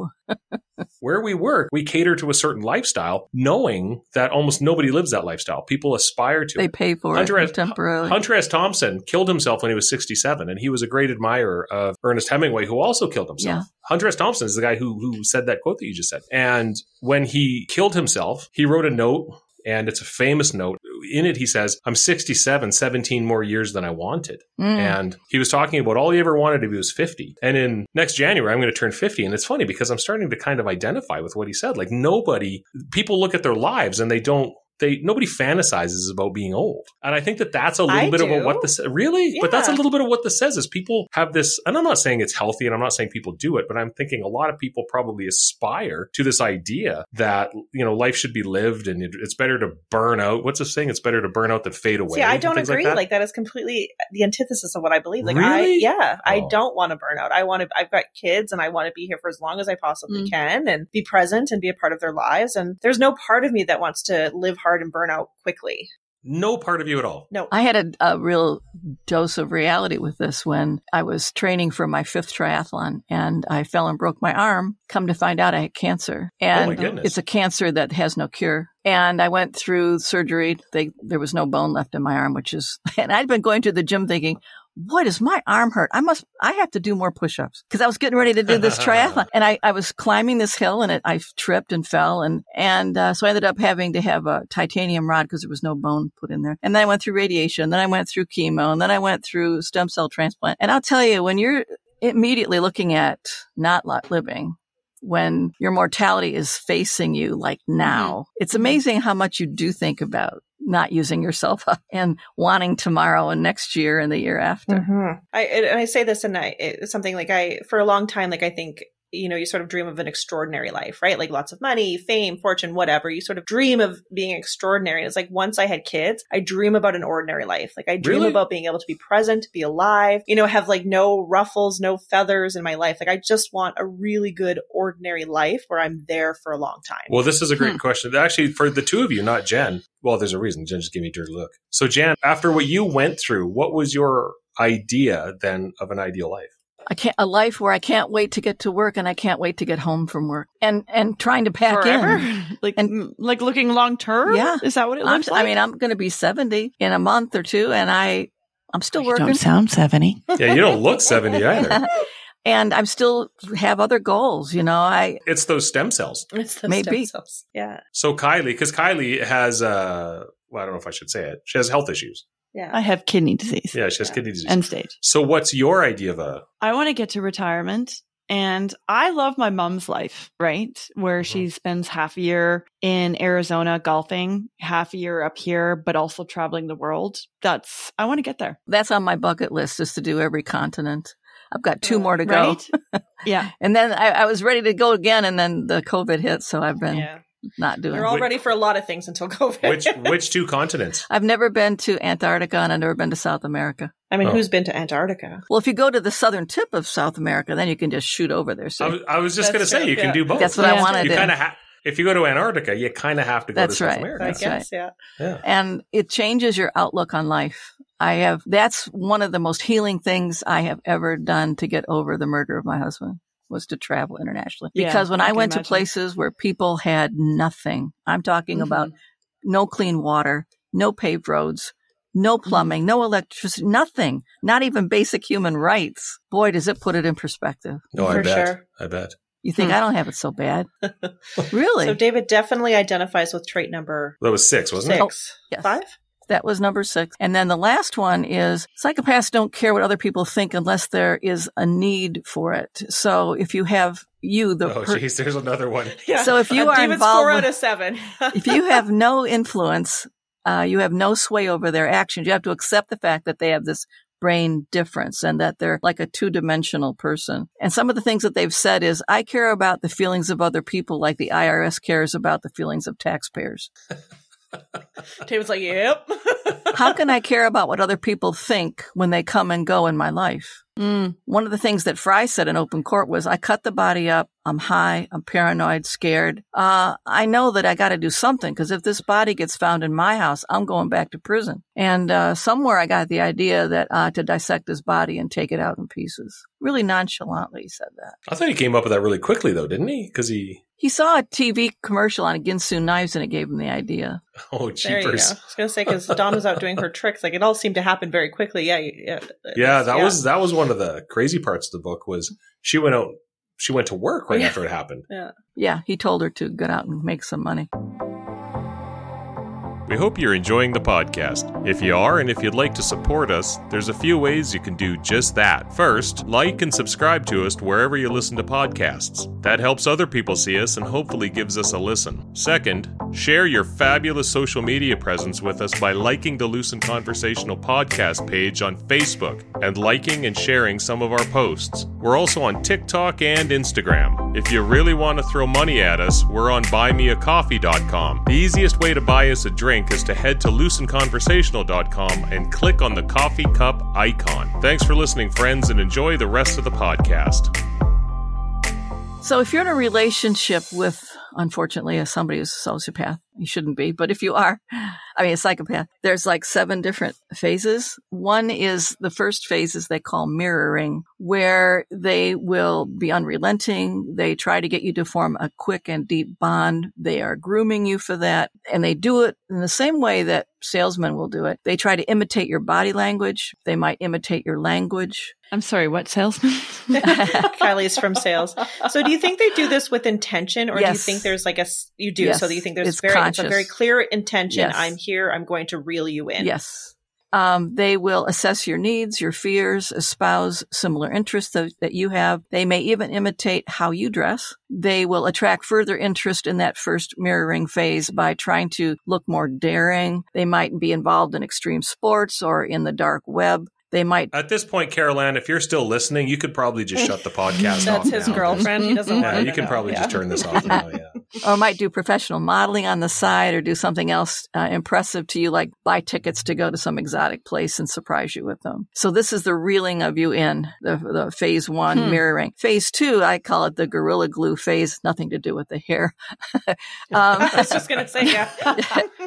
Where we work, we cater to a certain lifestyle, knowing that almost nobody lives that lifestyle. People aspire to they it. They pay for Hunter it temporarily. Hunter S. Thompson killed himself when he was sixty-seven, and he was a great admirer of Ernest Hemingway, who also killed himself. Yeah. Hunter S. Thompson is the guy who, who said that quote that you just said. And when he killed himself, he wrote a note, and it's a famous note. In it, he says, I'm sixty-seven, seventeen more years than I wanted. Mm. And he was talking about all he ever wanted to be was fifty. And in next January, I'm going to turn fifty. And it's funny because I'm starting to kind of identify with what he said. Like nobody, people look at their lives and they don't, they, nobody fantasizes about being old. And I think that that's a little I bit do. Of what this, really? Yeah. But that's a little bit of what this says is people have this, and I'm not saying it's healthy and I'm not saying people do it, but I'm thinking a lot of people probably aspire to this idea that, you know, life should be lived and it, it's better to burn out. What's this thing? It's better to burn out than fade away. Yeah, I don't agree. Like that. like that is completely the antithesis of what I believe. Like really? I, yeah, oh. I don't want to burn out. I want to, I've got kids and I want to be here for as long as I possibly mm. can and be present and be a part of their lives. And there's no part of me that wants to live hard and burn out quickly. No part of you at all. No. I had a, a real dose of reality with this when I was training for my fifth triathlon and I fell and broke my arm. Come to find out I had cancer. And oh my goodness. It's a cancer that has no cure. And I went through surgery. They, there was no bone left in my arm, which is, and I'd been going to the gym thinking, boy, does my arm hurt? I must, I have to do more push-ups because I was getting ready to do this triathlon. And I, I was climbing this hill and it, I tripped and fell. And, and uh, so I ended up having to have a titanium rod because there was no bone put in there. And then I went through radiation. Then I went through chemo. And then I went through stem cell transplant. And I'll tell you, when you're immediately looking at not living, when your mortality is facing you like now, it's amazing how much you do think about not using yourself up and wanting tomorrow and next year and the year after. Mm-hmm. I and I say this and I it's something like I for a long time like I think you know, you sort of dream of an extraordinary life, right? Like lots of money, fame, fortune, whatever. You sort of dream of being extraordinary. And it's like, once I had kids, I dream about an ordinary life. Like I dream really? about being able to be present, be alive, you know, have like no ruffles, no feathers in my life. Like I just want a really good ordinary life where I'm there for a long time. Well, this is a great hmm. question. Actually, for the two of you, not Jen. Well, there's a reason. Jen just gave me a dirty look. So Jen, after what you went through, what was your idea then of an ideal life? I can't, a life where I can't wait to get to work and I can't wait to get home from work and, and trying to pack Forever? in. Like, and, like looking long term? Yeah. Is that what it looks I'm, like? I mean, I'm going to be seventy in a month or two and I, I'm still you working. You don't sound seventy. Yeah, you don't look seventy either. And I'm still have other goals, you know. I It's those stem cells. It's those Maybe. stem cells. Yeah. So Kylie, because Kylie has, uh, well, I don't know if I should say it. She has health issues. Yeah. I have kidney disease. Yeah, she has yeah. kidney disease. End stage. So what's your idea of a... I want to get to retirement. And I love my mom's life, right? Where mm-hmm. she spends half a year in Arizona golfing, half a year up here, but also traveling the world. That's... I want to get there. That's on my bucket list, is to do every continent. I've got two more to go. Right? Yeah. And then I, I was ready to go again, and then the COVID hit, so I've been... Yeah. Not doing. You're all which, ready for a lot of things until COVID. Which which two continents? I've never been to Antarctica and I've never been to South America. I mean, oh. who's been to Antarctica? Well, if you go to the southern tip of South America, then you can just shoot over there. So I was, I was just going to say you yeah. can do both. That's what yeah. I wanted to do. Ha- if you go to Antarctica, you kind of have to go that's to South right. America. That's I guess, right. Yeah. yeah. And it changes your outlook on life. I have. That's one of the most healing things I have ever done to get over the murder of my husband. Was to travel internationally. Because yeah, when I, I went imagine. to places where people had nothing, I'm talking mm-hmm. about no clean water, no paved roads, no plumbing, mm-hmm. no electricity, nothing, not even basic human rights. Boy, does it put it in perspective. No, I For bet. Sure. I bet. You think, hmm. I don't have it so bad. Really? So David definitely identifies with trait number... That was six, wasn't six. it? Six. Oh, yes. Five? That was number six. And then the last one is psychopaths don't care what other people think unless there is a need for it. So if you have you, the oh, per- geez, there's another one. Yeah. So if you uh, are David's involved, four out of seven. If you have no influence, uh, you have no sway over their actions. You have to accept the fact that they have this brain difference and that they're like a two-dimensional person. And some of the things that they've said is, I care about the feelings of other people like the I R S cares about the feelings of taxpayers. David's like, yep. How can I care about what other people think when they come and go in my life? Mm. One of the things that Fry said in open court was, I cut the body up. I'm high. I'm paranoid, scared. Uh, I know that I got to do something because if this body gets found in my house, I'm going back to prison. And uh, somewhere I got the idea that uh, to dissect his body and take it out in pieces. Really nonchalantly he said that. I thought he came up with that really quickly, though, didn't he? Because he... He saw a T V commercial on Ginsu knives and it gave him the idea. Oh, jeepers. There you go. I was going to say, because Dawn was out doing her tricks. Like, it all seemed to happen very quickly. Yeah. Yeah. yeah that yeah. was that was one of the crazy parts of the book was she went out. She went to work right yeah. after it happened. Yeah. Yeah. He told her to get out and make some money. We hope you're enjoying the podcast. If you are, and if you'd like to support us, there's a few ways you can do just that. First, like and subscribe to us wherever you listen to podcasts. That helps other people see us and hopefully gives us a listen. Second, share your fabulous social media presence with us by liking the Loose and Conversational podcast page on Facebook and liking and sharing some of our posts. We're also on TikTok and Instagram. If you really want to throw money at us, we're on buy me a coffee dot com. The easiest way to buy us a drink is to head to loose and conversational dot com and click on the coffee cup icon. Thanks for listening, friends, and enjoy the rest of the podcast. So if you're in a relationship with, unfortunately, if somebody who's a sociopath, you shouldn't be, but if you are, I mean, a psychopath, there's like seven different phases. One is the first phase is they call mirroring, where they will be unrelenting. They try to get you to form a quick and deep bond. They are grooming you for that. And they do it in the same way that salesmen will do it. They try to imitate your body language. They might imitate your language. I'm sorry, what salesman? Kylie's from sales. So do you think they do this with intention or yes. do you think there's like a, you do, yes. so do you think there's it's very con- It's a very clear intention. Yes. I'm here. I'm going to reel you in. Yes. Um, they will assess your needs, your fears, espouse similar interests that, that you have. They may even imitate how you dress. They will attract further interest in that first mirroring phase by trying to look more daring. They might be involved in extreme sports or in the dark web. They might. At this point, Carolann, if you're still listening, you could probably just shut the podcast off. That's his now. girlfriend. He doesn't yeah, want you can know. probably yeah. just turn this off now, yeah. Or might do professional modeling on the side or do something else uh, impressive to you, like buy tickets to go to some exotic place and surprise you with them. So this is the reeling of you in, the, the phase one hmm. mirroring. Phase two, I call it the gorilla glue phase. Nothing to do with the hair. um, I was just going to say, yeah.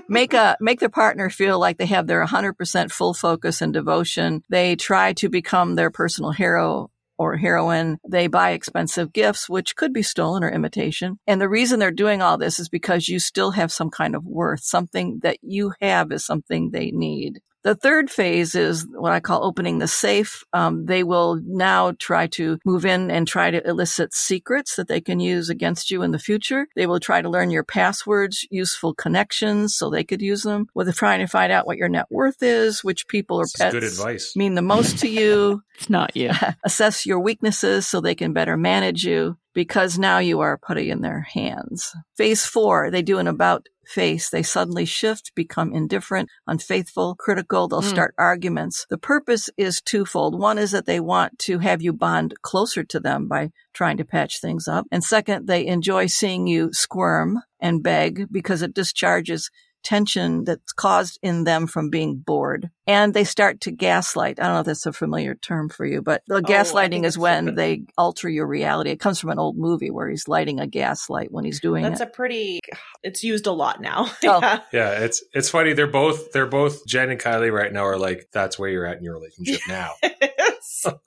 make, a, make their partner feel like they have their one hundred percent full focus and devotion. They try to become their personal hero or heroine. They buy expensive gifts, which could be stolen or imitation. And the reason they're doing all this is because you still have some kind of worth. Something that you have is something they need. The third phase is what I call opening the safe. Um, they will now try to move in and try to elicit secrets that they can use against you in the future. They will try to learn your passwords, useful connections, so they could use them. Well, they're trying to find out what your net worth is, which people or pets good advice. mean the most to you. It's not you. Assess your weaknesses so they can better manage you, because now you are putty in their hands. Phase four, they do an about face. They suddenly shift, become indifferent, unfaithful, critical. They'll mm. start arguments. The purpose is twofold. One is that they want to have you bond closer to them by trying to patch things up. And second, they enjoy seeing you squirm and beg because it discharges tension that's caused in them from being bored. And they start to gaslight. I don't know if that's a familiar term for you, but the oh, gaslighting is when so they alter your reality. It comes from an old movie where he's lighting a gaslight when he's doing that's it. That's a pretty, it's used a lot now. Oh. yeah. yeah, it's it's funny. They're both, they're both, Jen and Kylie right now are like, that's where you're at in your relationship now.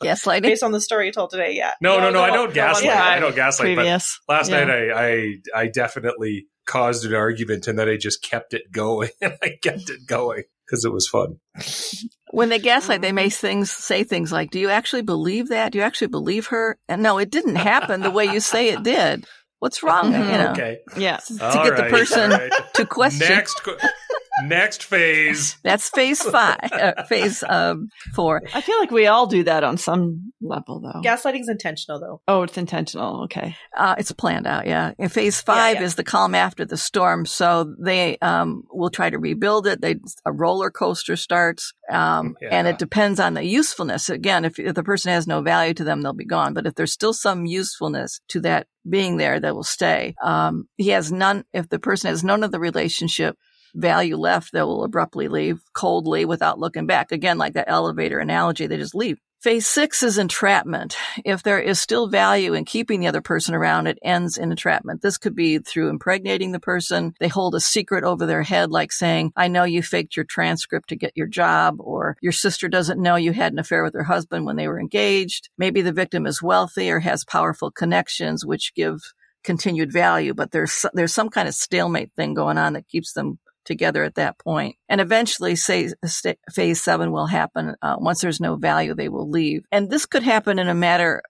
Gaslighting? Based on the story you told today, yeah. No, no, no, no I don't gaslight. Yeah. I don't gaslight, Previous. but last yeah. night I, I, I definitely caused an argument, and then I just kept it going, and I kept it going because it was fun. When they gaslight, they may things, say things like, do you actually believe that? Do you actually believe her? And no, it didn't happen the way you say it did. What's wrong? Mm-hmm. You know, okay. Yeah. To all get right, the person right. to question. Next qu- Next phase. That's phase five, uh, phase um, four. I feel like we all do that on some level, though. Gaslighting's intentional, though. Oh, it's intentional. Okay. Uh, it's planned out, yeah. And phase five yeah, yeah. is the calm after the storm. So they um, will try to rebuild it. They A roller coaster starts, um, yeah. and it depends on the usefulness. Again, if, if the person has no value to them, they'll be gone. But if there's still some usefulness to that being there, they will stay. Um, he has none. If the person has none of the relationship value left, they will abruptly leave coldly without looking back. Again, like that elevator analogy, they just leave. Phase six is entrapment. If there is still value in keeping the other person around, it ends in entrapment. This could be through impregnating the person. They hold a secret over their head, like saying, I know you faked your transcript to get your job, or your sister doesn't know you had an affair with her husband when they were engaged. Maybe the victim is wealthy or has powerful connections, which give continued value, but there's there's some kind of stalemate thing going on that keeps them together at that point. And eventually say, st- phase seven will happen. Uh, once there's no value, they will leave. And this could happen in a matter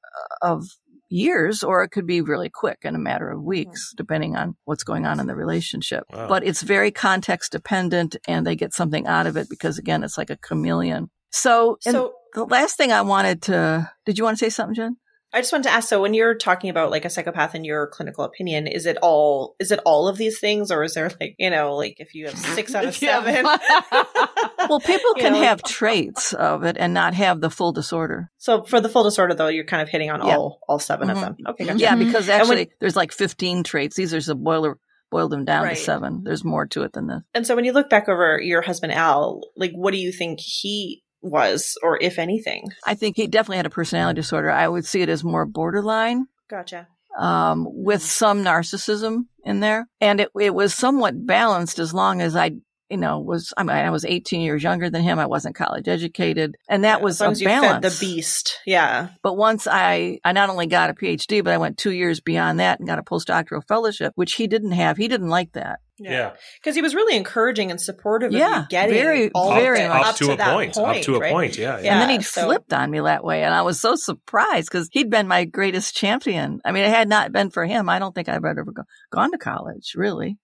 of years, or it could be really quick in a matter of weeks, depending on what's going on in the relationship. Wow. But it's very context dependent, and they get something out of it because, again, it's like a chameleon. So, so the last thing I wanted to, did you want to say something, Jen? I just wanted to ask, so when you're talking about like a psychopath in your clinical opinion, is it all, is it all of these things? Or is there like, you know, like if you have six out of seven? Well, people can know? have traits of it and not have the full disorder. So for the full disorder, though, you're kind of hitting on yeah. all, all seven mm-hmm. of them. Okay, gotcha. Yeah, because actually when, there's like fifteen traits. These are the boiler. Boiled them down right. to seven. There's more to it than this. And so when you look back over your husband, Al, like what do you think he was, or if anything? I think he definitely had a personality disorder. I would see it as more borderline. Gotcha. Um, with some narcissism in there. And it, it was somewhat balanced as long as I, you know, was, I mean, I was eighteen years younger than him. I wasn't college educated. And that yeah, was a balance. As long as you fed the beast. Yeah. But once I, I not only got a P H D, but I went two years beyond that and got a postdoctoral fellowship, which he didn't have. He didn't like that. Yeah, because yeah. he was really encouraging and supportive of yeah, you getting very, all very up, up, up to, to a that point, point, up to right? a point, yeah, yeah. And then he so. flipped on me that way, and I was so surprised because he'd been my greatest champion. I mean, it had not been for him, I don't think I've ever go- gone to college. Really,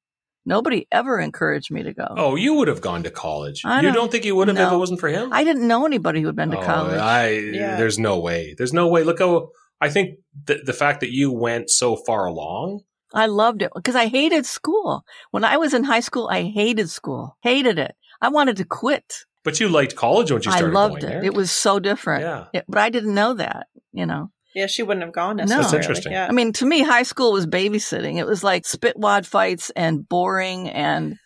nobody ever encouraged me to go. Oh, you would have gone to college. I don't, you don't think you would have no. if it wasn't for him? I didn't know anybody who had been to oh, college. I, yeah. There's no way. There's no way. Look how I think the the fact that you went so far along. I loved it because I hated school. When I was in high school, I hated school, hated it. I wanted to quit. But you liked college when you started. I loved going it. There. It was so different. Yeah. It, but I didn't know that, you know. Yeah, she wouldn't have gone necessarily. No. That's interesting. Yeah. I mean, to me, high school was babysitting. It was like spitwad fights and boring. And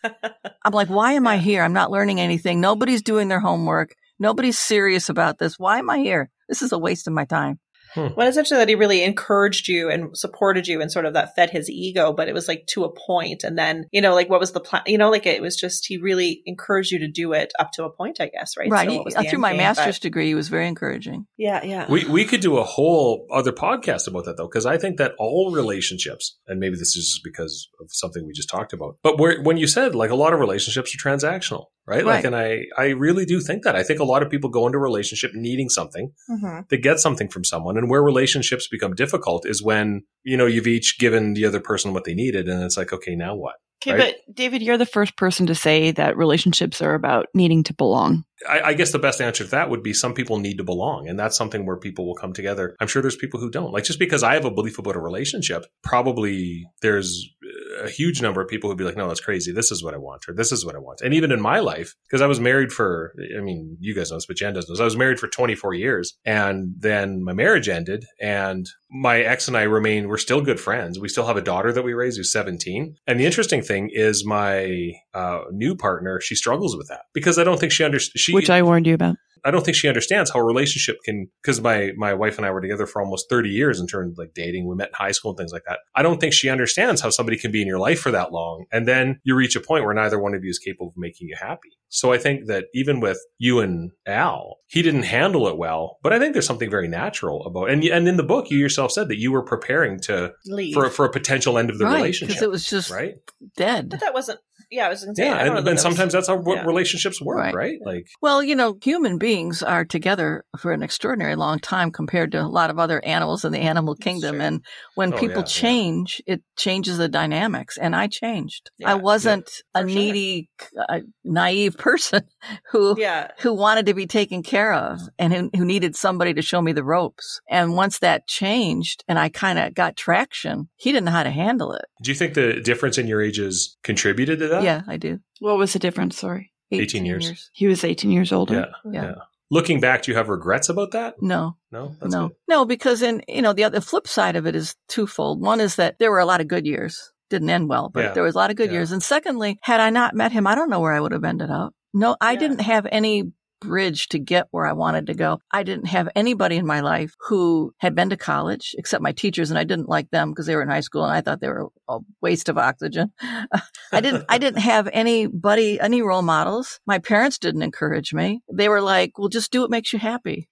I'm like, why am I here? I'm not learning anything. Nobody's doing their homework. Nobody's serious about this. Why am I here? This is a waste of my time. Hmm. Well, it's interesting that he really encouraged you and supported you and sort of that fed his ego, but it was like to a point. And then, you know, like what was the plan? You know, like it was just, he really encouraged you to do it up to a point, I guess, right? Right. So what was the through my game, master's but... degree, he was very encouraging. Yeah, yeah. We we could do a whole other podcast about that, though, because I think that all relationships, and maybe this is because of something we just talked about, but where, when you said like a lot of relationships are transactional. Right? Right. Like, and I, I really do think that. I think a lot of people go into a relationship needing something mm-hmm. to get something from someone. And where relationships become difficult is when, you know, you've each given the other person what they needed. And it's like, okay, now what? Okay, right? But David, you're the first person to say that relationships are about needing to belong. I, I guess the best answer to that would be some people need to belong. And that's something where people will come together. I'm sure there's people who don't. Like, just because I have a belief about a relationship, probably there's a huge number of people who'd be like, no, that's crazy. This is what I want, or this is what I want. And even in my life, because I was married for, I mean, you guys know this, but Jan doesn't know this. I was married for twenty-four years. And then my marriage ended. And my ex and I remain, we're still good friends. We still have a daughter that we raised who's seventeen. And the interesting thing is my uh, new partner, she struggles with that because I don't think she understands. She, Which I warned you about. I don't think she understands how a relationship can, because my, my wife and I were together for almost thirty years in terms of like dating. We met in high school and things like that. I don't think she understands how somebody can be in your life for that long. And then you reach a point where neither one of you is capable of making you happy. So I think that even with you and Al, he didn't handle it well, but I think there's something very natural about, and and in the book, you yourself said that you were preparing to leave for, for a potential end of the right, relationship. Because it was just right? dead. But that wasn't, yeah, I was insane. Yeah, and, and that sometimes was, that's how yeah. relationships work, right? right? Yeah. Like, well, you know, human beings are together for an extraordinary long time compared to a lot of other animals in the animal kingdom. And when oh, people yeah, change, yeah. it changes the dynamics. And I changed. Yeah, I wasn't yeah, a needy, sure. uh, naive person who yeah. who wanted to be taken care of and who, who needed somebody to show me the ropes. And once that changed and I kind of got traction, he didn't know how to handle it. Do you think the difference in your ages contributed to that? Yeah, I do. What was the difference? Sorry. eighteen, eighteen years. years. He was eighteen years older. Yeah, yeah. yeah. Looking back, do you have regrets about that? No. No? That's no. Good. No, because in, you know, the other flip side of it is twofold. One is that there were a lot of good years. Didn't end well, but yeah. there was a lot of good yeah. years. And secondly, had I not met him, I don't know where I would have ended up. No, I yeah. didn't have any bridge to get where I wanted to go. I didn't have anybody in my life who had been to college except my teachers, and I didn't like them because they were in high school and I thought they were a waste of oxygen. I didn't I didn't have anybody, any role models. My parents didn't encourage me. They were like, well, just do what makes you happy.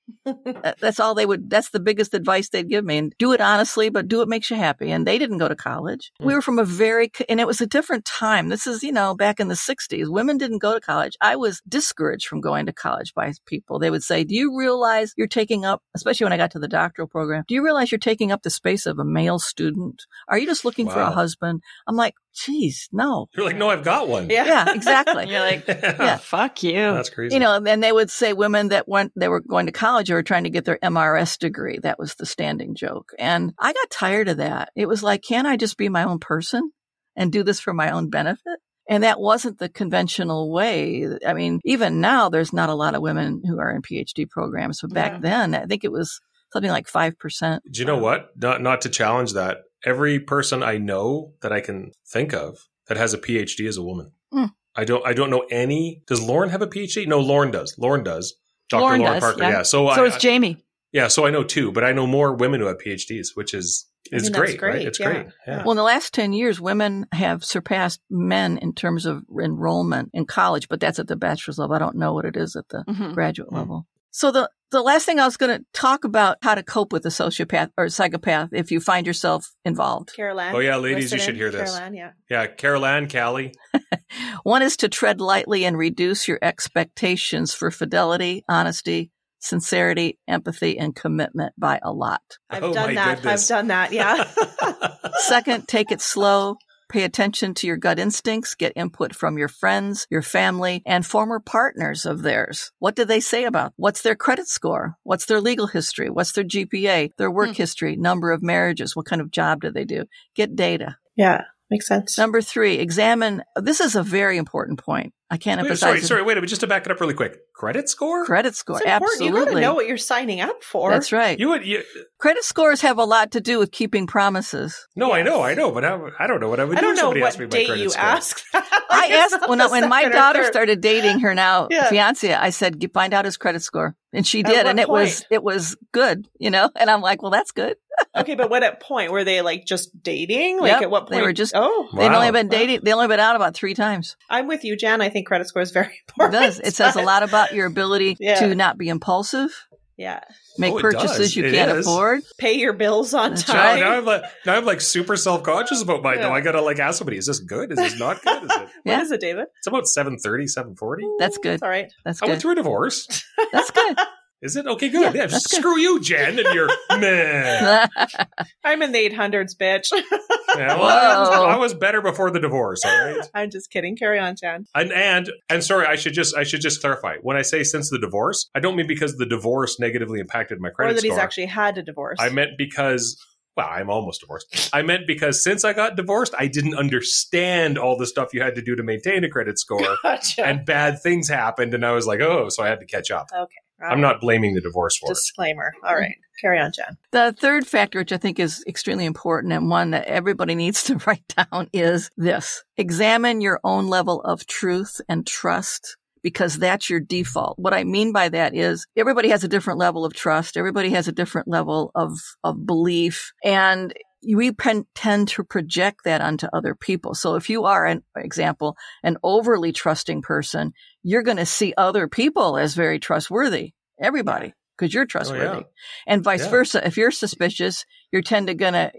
That's all they would, that's the biggest advice they'd give me. And do it honestly, but do what makes you happy. And they didn't go to college. Mm. We were from a very, and it was a different time. This is, you know, back in the sixties, women didn't go to college. I was discouraged from going to college by people. They would say, do you realize you're taking up, especially when I got to the doctoral program, do you realize you're taking up the space of a male student? Are you just looking wow. for a husband? I'm like, geez, no. You're like, no, I've got one. Yeah, yeah exactly. You're like, yeah, fuck you. That's crazy. You know, and they would say women that went, they were going to college or were trying to get their M R S degree. That was the standing joke. And I got tired of that. It was like, can't I just be my own person and do this for my own benefit? And that wasn't the conventional way. I mean, even now, there's not a lot of women who are in P H D programs. But back yeah. then, I think it was something like five percent. Do you know what? Not, not to challenge that. Every person I know that I can think of that has a P H D is a woman. Mm. I don't I don't know any. Does Lauren have a P H D? No, Lauren does. Lauren does. Doctor Lauren, Lauren does, Parker. Yeah. yeah. So, so I, is Jamie. I, yeah. So I know two, but I know more women who have P H Ds, which is... It's great, great, right? It's yeah. great. Yeah. Well, in the last ten years, women have surpassed men in terms of enrollment in college, but that's at the bachelor's level. I don't know what it is at the mm-hmm. graduate mm-hmm. level. So the, the last thing I was going to talk about how to cope with a sociopath or psychopath if you find yourself involved. Carolann. Oh, yeah, ladies, you should hear this. Carolann, yeah. Yeah, Carolann, Callie. One is to tread lightly and reduce your expectations for fidelity, honesty, sincerity, empathy, and commitment by a lot. I've oh done that. Goodness. I've done that. Yeah. Second, take it slow. Pay attention to your gut instincts. Get input from your friends, your family, and former partners of theirs. What do they say about? What's their credit score? What's their legal history? What's their G P A? Their work mm. history? Number of marriages? What kind of job do they do? Get data. Yeah. Makes sense. Number three, examine. This is a very important point. I can't wait, emphasize. Sorry, it. sorry, wait a minute. Just to back it up really quick. Credit score? Credit score. It's absolutely. You got to know what you're signing up for. That's right. You would. You, Credit scores have a lot to do with keeping promises. No, yes. I know, I know, but I, I don't know what I would do if somebody asked me my credit score. I don't know what date you asked. I asked when, when my daughter started dating her now yeah. fiance. I said, find out his credit score. And she did. And it point? was it was good, you know? And I'm like, well, that's good. Okay, but what at point? Were they like just dating? Like yep, at what point? They were just, oh, wow. They've only been dating. They only been out about three times. I'm with you, Jan. I think credit score is very important. It does. It says a lot about your ability yeah. to not be impulsive. Yeah. Make oh, purchases you it can't is. afford. Pay your bills on That's time. Right. Now, I'm like, now I'm like super self-conscious about mine. Yeah. Now I got to like ask somebody, is this good? Is this not good? Is it? yeah. What is it, David? It's about seven thirty, seven forty. That's good. All right. That's good. I went through a divorce. That's good. Is it? Okay, good. Yeah, yeah, screw good. you, Jen, and you're meh. I'm in the eight hundreds, bitch. yeah, well, I was better before the divorce, all right? I'm just kidding. Carry on, Jen. And, and and sorry, I should just I should just clarify. When I say since the divorce, I don't mean because the divorce negatively impacted my credit score. Or that score. He's actually had a divorce. I meant because... Well, I'm almost divorced. I meant because since I got divorced, I didn't understand all the stuff you had to do to maintain a credit score. Gotcha. And bad things happened. And I was like, oh, so I had to catch up. Okay. Right. I'm not blaming the divorce for Disclaimer. it. Disclaimer. All right. Carry on, Jen. The third factor, which I think is extremely important and one that everybody needs to write down, is this. Examine your own level of truth and trust, because that's your default. What I mean by that is everybody has a different level of trust. Everybody has a different level of, of belief. And we tend to project that onto other people. So if you are, an, for example, an overly trusting person, you're going to see other people as very trustworthy. Everybody, because you're trustworthy. Oh, yeah. And vice yeah. versa. If you're suspicious, you're tend to going to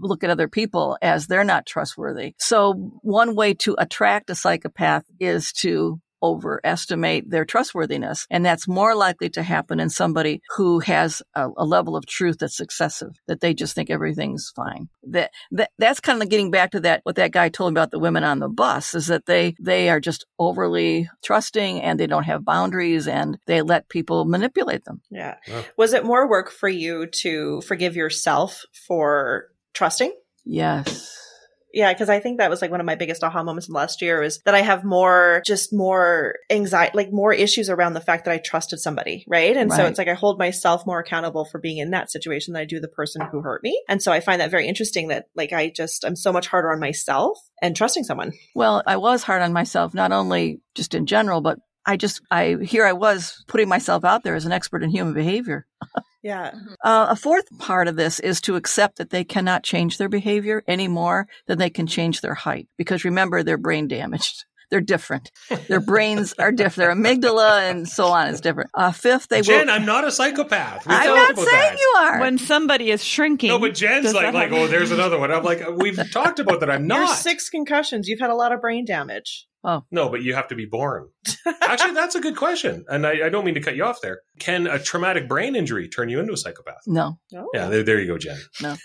look at other people as they're not trustworthy. So one way to attract a psychopath is to overestimate their trustworthiness. And that's more likely to happen in somebody who has a, a level of truth that's excessive, that they just think everything's fine. That, that that's kind of getting back to that, what that guy told me about the women on the bus, is that they, they are just overly trusting and they don't have boundaries and they let people manipulate them. Yeah. yeah. Was it more work for you to forgive yourself for trusting? Yes. Yeah, because I think that was like one of my biggest aha moments in last year, is that I have more, just more anxiety, like more issues around the fact that I trusted somebody, right? And right. so it's like I hold myself more accountable for being in that situation than I do the person who hurt me. And so I find that very interesting that like I just, I'm so much harder on myself and trusting someone. Well, I was hard on myself, not only just in general, but I just, I here I was putting myself out there as an expert in human behavior. Yeah. Uh, a fourth part of this is to accept that they cannot change their behavior any more than they can change their height. Because remember, they're brain damaged. They're different. Their brains are different. Their amygdala and so on is different. Uh, fifth, they Jen, will. Jen, I'm not a psychopath. We I'm not saying that. You are. When somebody is shrinking. No, but Jen's like, like, oh, there's another one. I'm like, we've talked about that. I'm not. You're six concussions. You've had a lot of brain damage. Oh. No, but you have to be born. Actually, that's a good question. And I, I don't mean to cut you off there. Can a traumatic brain injury turn you into a psychopath? No. Oh. Yeah, there, there you go, Jen. No.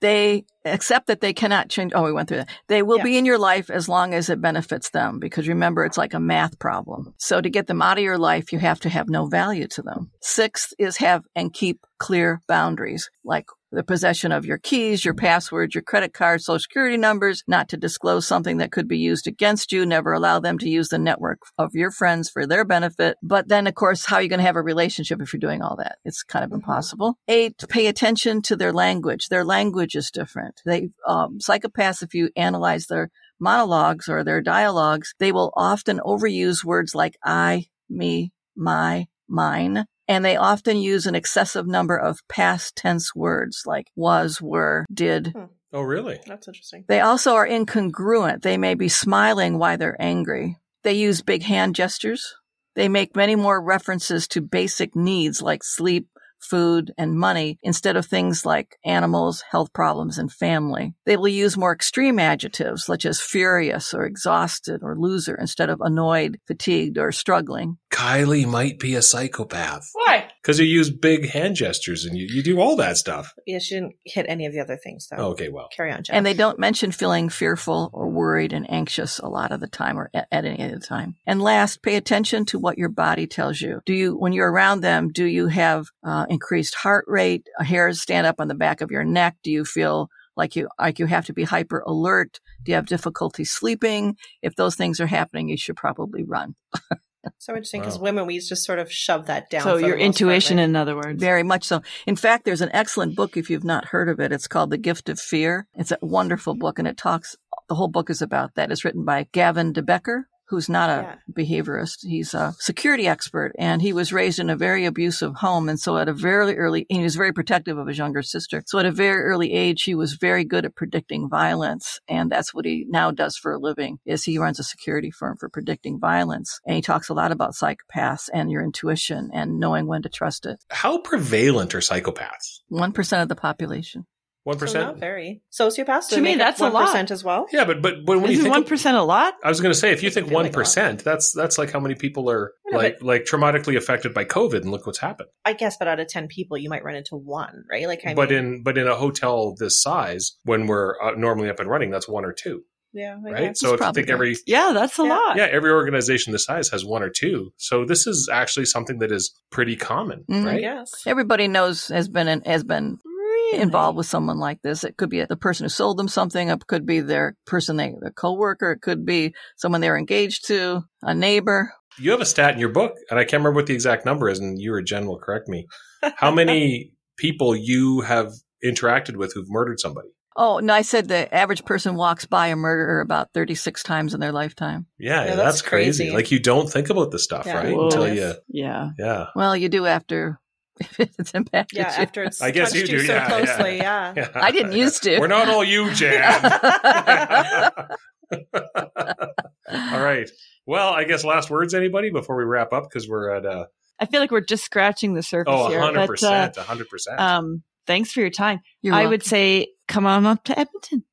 They accept that they cannot change. Oh, we went through that. They will yeah. be in your life as long as it benefits them. Because remember, it's like a math problem. So to get them out of your life, you have to have no value to them. Sixth is have and keep clear boundaries, like the possession of your keys, your passwords, your credit card, social security numbers, not to disclose something that could be used against you, never allow them to use the network of your friends for their benefit. But then, of course, how are you going to have a relationship if you're doing all that? It's kind of impossible. Eight, pay attention to their language. Their language is different. They um, psychopaths, if you analyze their monologues or their dialogues, they will often overuse words like I, me, my, mine. And they often use an excessive number of past tense words like was, were, did. Hmm. Oh, really? That's interesting. They also are incongruent. They may be smiling while they're angry. They use big hand gestures. They make many more references to basic needs like sleep, food, and money instead of things like animals, health problems, and family. They will use more extreme adjectives such as furious or exhausted or loser instead of annoyed, fatigued, or struggling. Kylie might be a psychopath. Why? Because you use big hand gestures and you, you do all that stuff. Yeah, she didn't hit any of the other things, though. Oh, okay, well. Carry on, Jen. And they don't mention feeling fearful or worried and anxious a lot of the time or at, at any other time. And last, pay attention to what your body tells you. Do you, when you're around them, do you have uh, increased heart rate, hairs stand up on the back of your neck? Do you feel like you like you have to be hyper alert. Do you have difficulty sleeping? If those things are happening, you should probably run. So interesting, because wow. women, we just sort of shove that down. So your intuition, part, right? In other words. Very much so. In fact, there's an excellent book, if you've not heard of it. It's called The Gift of Fear. It's a wonderful book, and it talks, the whole book is about that. It's written by Gavin DeBecker, who's not a yeah. behaviorist. He's a security expert, and he was raised in a very abusive home. And so at a very early, and he was very protective of his younger sister. So at a very early age, he was very good at predicting violence. And that's what he now does for a living, is he runs a security firm for predicting violence. And he talks a lot about psychopaths and your intuition and knowing when to trust it. How prevalent are psychopaths? one percent of the population. One percent, so not very. Sociopaths. To me, that's a lot as well. Yeah, but but when Isn't you think one percent a lot, I was going to say if you think one percent, that's that's like how many people are know, like like traumatically affected by COVID, and look what's happened. I guess, but out of ten people, you might run into one, right? Like, I but mean, in but in a hotel this size, when we're uh, normally up and running, that's one or two. Yeah, I right. So if you think every yeah, that's a yeah. lot. Yeah, every organization this size has one or two. So this is actually something that is pretty common, mm-hmm. right? Yes, everybody knows has been an, has been. involved with someone like this. It could be the person who sold them something. It could be their person, they, their coworker. It could be someone they're engaged to, a neighbor. You have a stat in your book, and I can't remember what the exact number is, and you or Jen will correct me. How many people you have interacted with who've murdered somebody? Oh, no, I said the average person walks by a murderer about thirty-six times in their lifetime. Yeah, yeah that's, that's crazy. crazy. Like, you don't think about this stuff, yeah. right? Whoa. Until you, yeah. yeah. Well, you do after... it's impacted yeah, you. After it's I guess you do, you so yeah, closely, yeah. yeah. I didn't used to. We're not all you, Jan. All right. Well, I guess last words, anybody, before we wrap up, because we're at... Uh... I feel like we're just scratching the surface oh, here. Oh, one hundred percent. But, uh, one hundred percent. Um, thanks for your time. You're I welcome. Would say, come on up to Edmonton.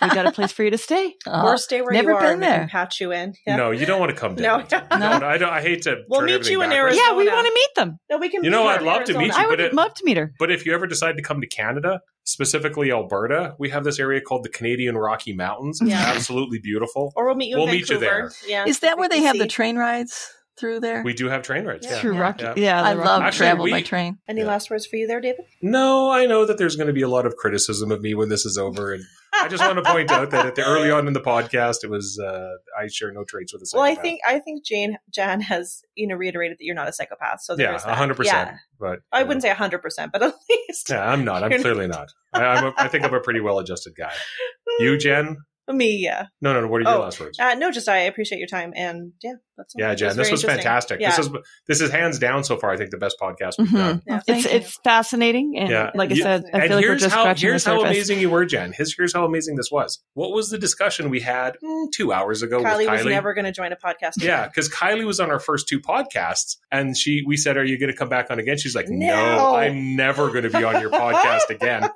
We got a place for you to stay. Uh, or stay where Never you are been and there. Patch you in. Yeah. No, you don't want to come down. No, no. no, no I, don't, I hate to We'll turn meet you in backwards. Arizona. Yeah, we want to meet them. No, we can. You know, I'd love Arizona. to meet you. I would it, love to meet her. But if you ever decide to come to Canada, specifically Alberta, we have this area called the Canadian Rocky Mountains. It's yeah. absolutely beautiful. Or we'll meet you We'll in meet you there. Yeah. Is that where they have see. the train rides through there? We do have train rides. Yeah. Yeah. Through Rocky. Yeah, yeah I Rocky. love Actually, travel we, by train. Any yeah. last words for you there, David? No, I know that there's going to be a lot of criticism of me when this is over, and I just want to point out that at the early on in the podcast, it was uh, I share no traits with a psychopath. Well, I think I think Jane Jan has you know reiterated that you're not a psychopath. So there yeah, is that. one hundred percent, yeah, but I wouldn't know. say one hundred percent, but at least yeah, I'm not. I'm clearly not. not. I, I'm a, I think I'm a pretty well-adjusted guy. You, Jen? Me, yeah. No, no, no. What are your oh, last words? Uh, no, just I appreciate your time, and yeah, that's all. Yeah, Jen, this was fantastic. Yeah. This is this is hands down so far. I think the best podcast we've mm-hmm. done. Yeah, it's it's fascinating, and yeah. like I said, yeah. I feel and like we're just how, scratching the surface. Here's how amazing you were, Jen. Here's, here's how amazing this was. What was the discussion we had mm, two hours ago? Kylie, with Kylie was never going to join a podcast. Yeah, because Kylie was on our first two podcasts, and she we said, "Are you going to come back on again?" She's like, "No, no I'm never going to be on your podcast again."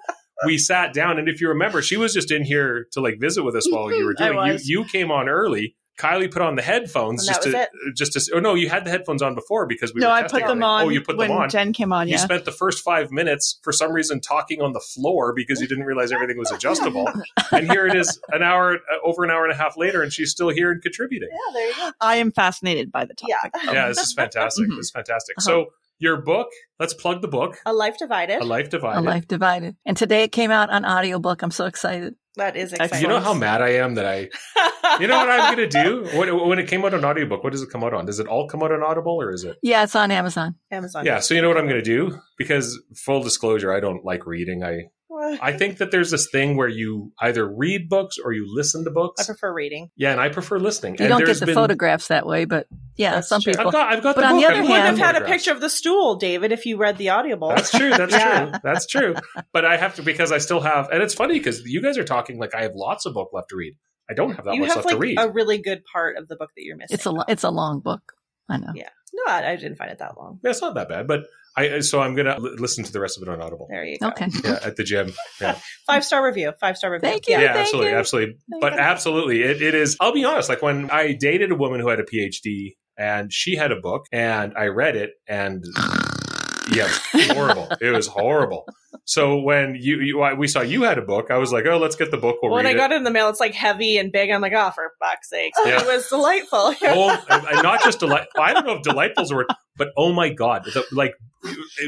We sat down, and if you remember, she was just in here to like visit with us while you were doing. You, you came on early. Kylie put on the headphones and just to it. just to. Oh no, you had the headphones on before because we. No, were I testing. put them on. Oh, you put when them on. Jen came on. Yeah. You spent the first five minutes for some reason talking on the floor because you didn't realize everything was adjustable. And here it is, an hour over an hour and a half later, and she's still here and contributing. Yeah, there you go. I am fascinated by the topic. Yeah, yeah this is fantastic. This is fantastic. Uh-huh. So. Your book, let's plug the book. A Life Divided. A Life Divided. A Life Divided. And today it came out on audiobook. I'm so excited. That is exciting. You know how mad I am that I, you know what I'm going to do? When, when it came out on audiobook, what does it come out on? Does it all come out on Audible or is it? Yeah, it's on Amazon. Amazon. Yeah, so you know what I'm going to do? Because full disclosure, I don't like reading. I I think that there's this thing where you either read books or you listen to books. I prefer reading. Yeah, and I prefer listening. You and don't get the been... photographs that way, but yeah, some true. people. I've got, I've got but the on book. the other I've hand, you would have had a picture of the stool, David, if you read the audible. That's true. That's yeah. true. That's true. But I have to because I still have, and it's funny because you guys are talking like I have lots of book left to read. I don't have that you much have left like to read. A really good part of the book that you're missing. It's a lo- it's a long book. I know. Yeah. No, I, I didn't find it that long. Yeah, it's not that bad, but. I, so I'm going to l- listen to the rest of it on Audible. There you go. Okay. Yeah, at the gym. Yeah. Five-star review. Five-star review. Thank you. Yeah, thank absolutely. You. Absolutely. Thank but you. absolutely, it, it is. I'll be honest. Like when I dated a woman who had a PhD and she had a book and I read it and yeah, it was horrible. It was horrible. So when you, you we saw you had a book, I was like, oh, let's get the book. We'll when read I got it in the mail, it's like heavy and big. I'm like, oh, for fuck's sake. Yeah. It was delightful. Oh, and not just delightful. I don't know if delightful is a word, but oh my God. The, like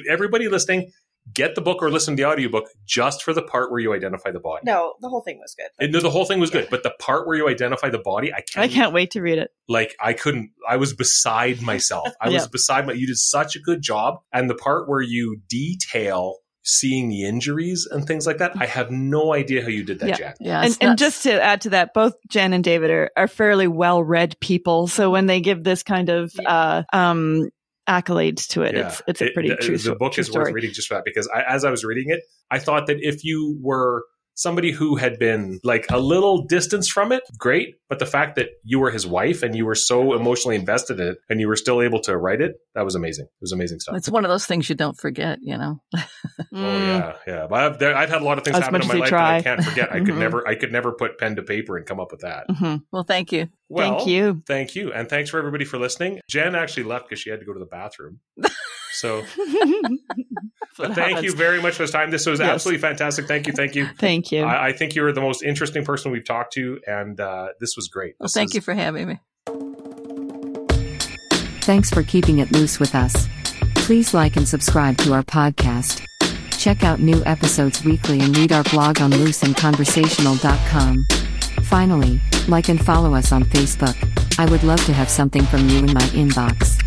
everybody listening, get the book or listen to the audiobook just for the part where you identify the body. No, the whole thing was good. And no, the whole thing was yeah. good. But the part where you identify the body, I can't. I can't wait to read it. Like, I couldn't. I was beside myself. I yeah. was beside my. You did such a good job. And the part where you detail seeing the injuries and things like that, I have no idea how you did that, yeah. Jack. Yeah, and, and just to add to that, both Jan and David are, are fairly well-read people. So when they give this kind of uh, um, accolades to it, yeah. it's it's a pretty it, true story. The book true is story. worth reading just for that, because I, as I was reading it, I thought that if you were somebody who had been like a little distance from it, great. But the fact that you were his wife and you were so emotionally invested in it and you were still able to write it, that was amazing. It was amazing stuff. It's one of those things you don't forget, you know? oh, yeah. Yeah. But I've, there, I've had a lot of things as happen in my life try. that I can't forget. I could mm-hmm. never I could never put pen to paper and come up with that. Mm-hmm. Well, thank you. Well, thank you. Thank you. And thanks for everybody for listening. Jan actually left because she had to go to the bathroom. So but thank happens. you very much for this time. This was yes. absolutely fantastic. Thank you. Thank you. Thank you. I, I think you were the most interesting person we've talked to. And uh, this was great. Well, this thank is- you for having me. Thanks for keeping it loose with us. Please like and subscribe to our podcast. Check out new episodes weekly and read our blog on loose and conversational dot com. Finally, like and follow us on Facebook. I would love to have something from you in my inbox.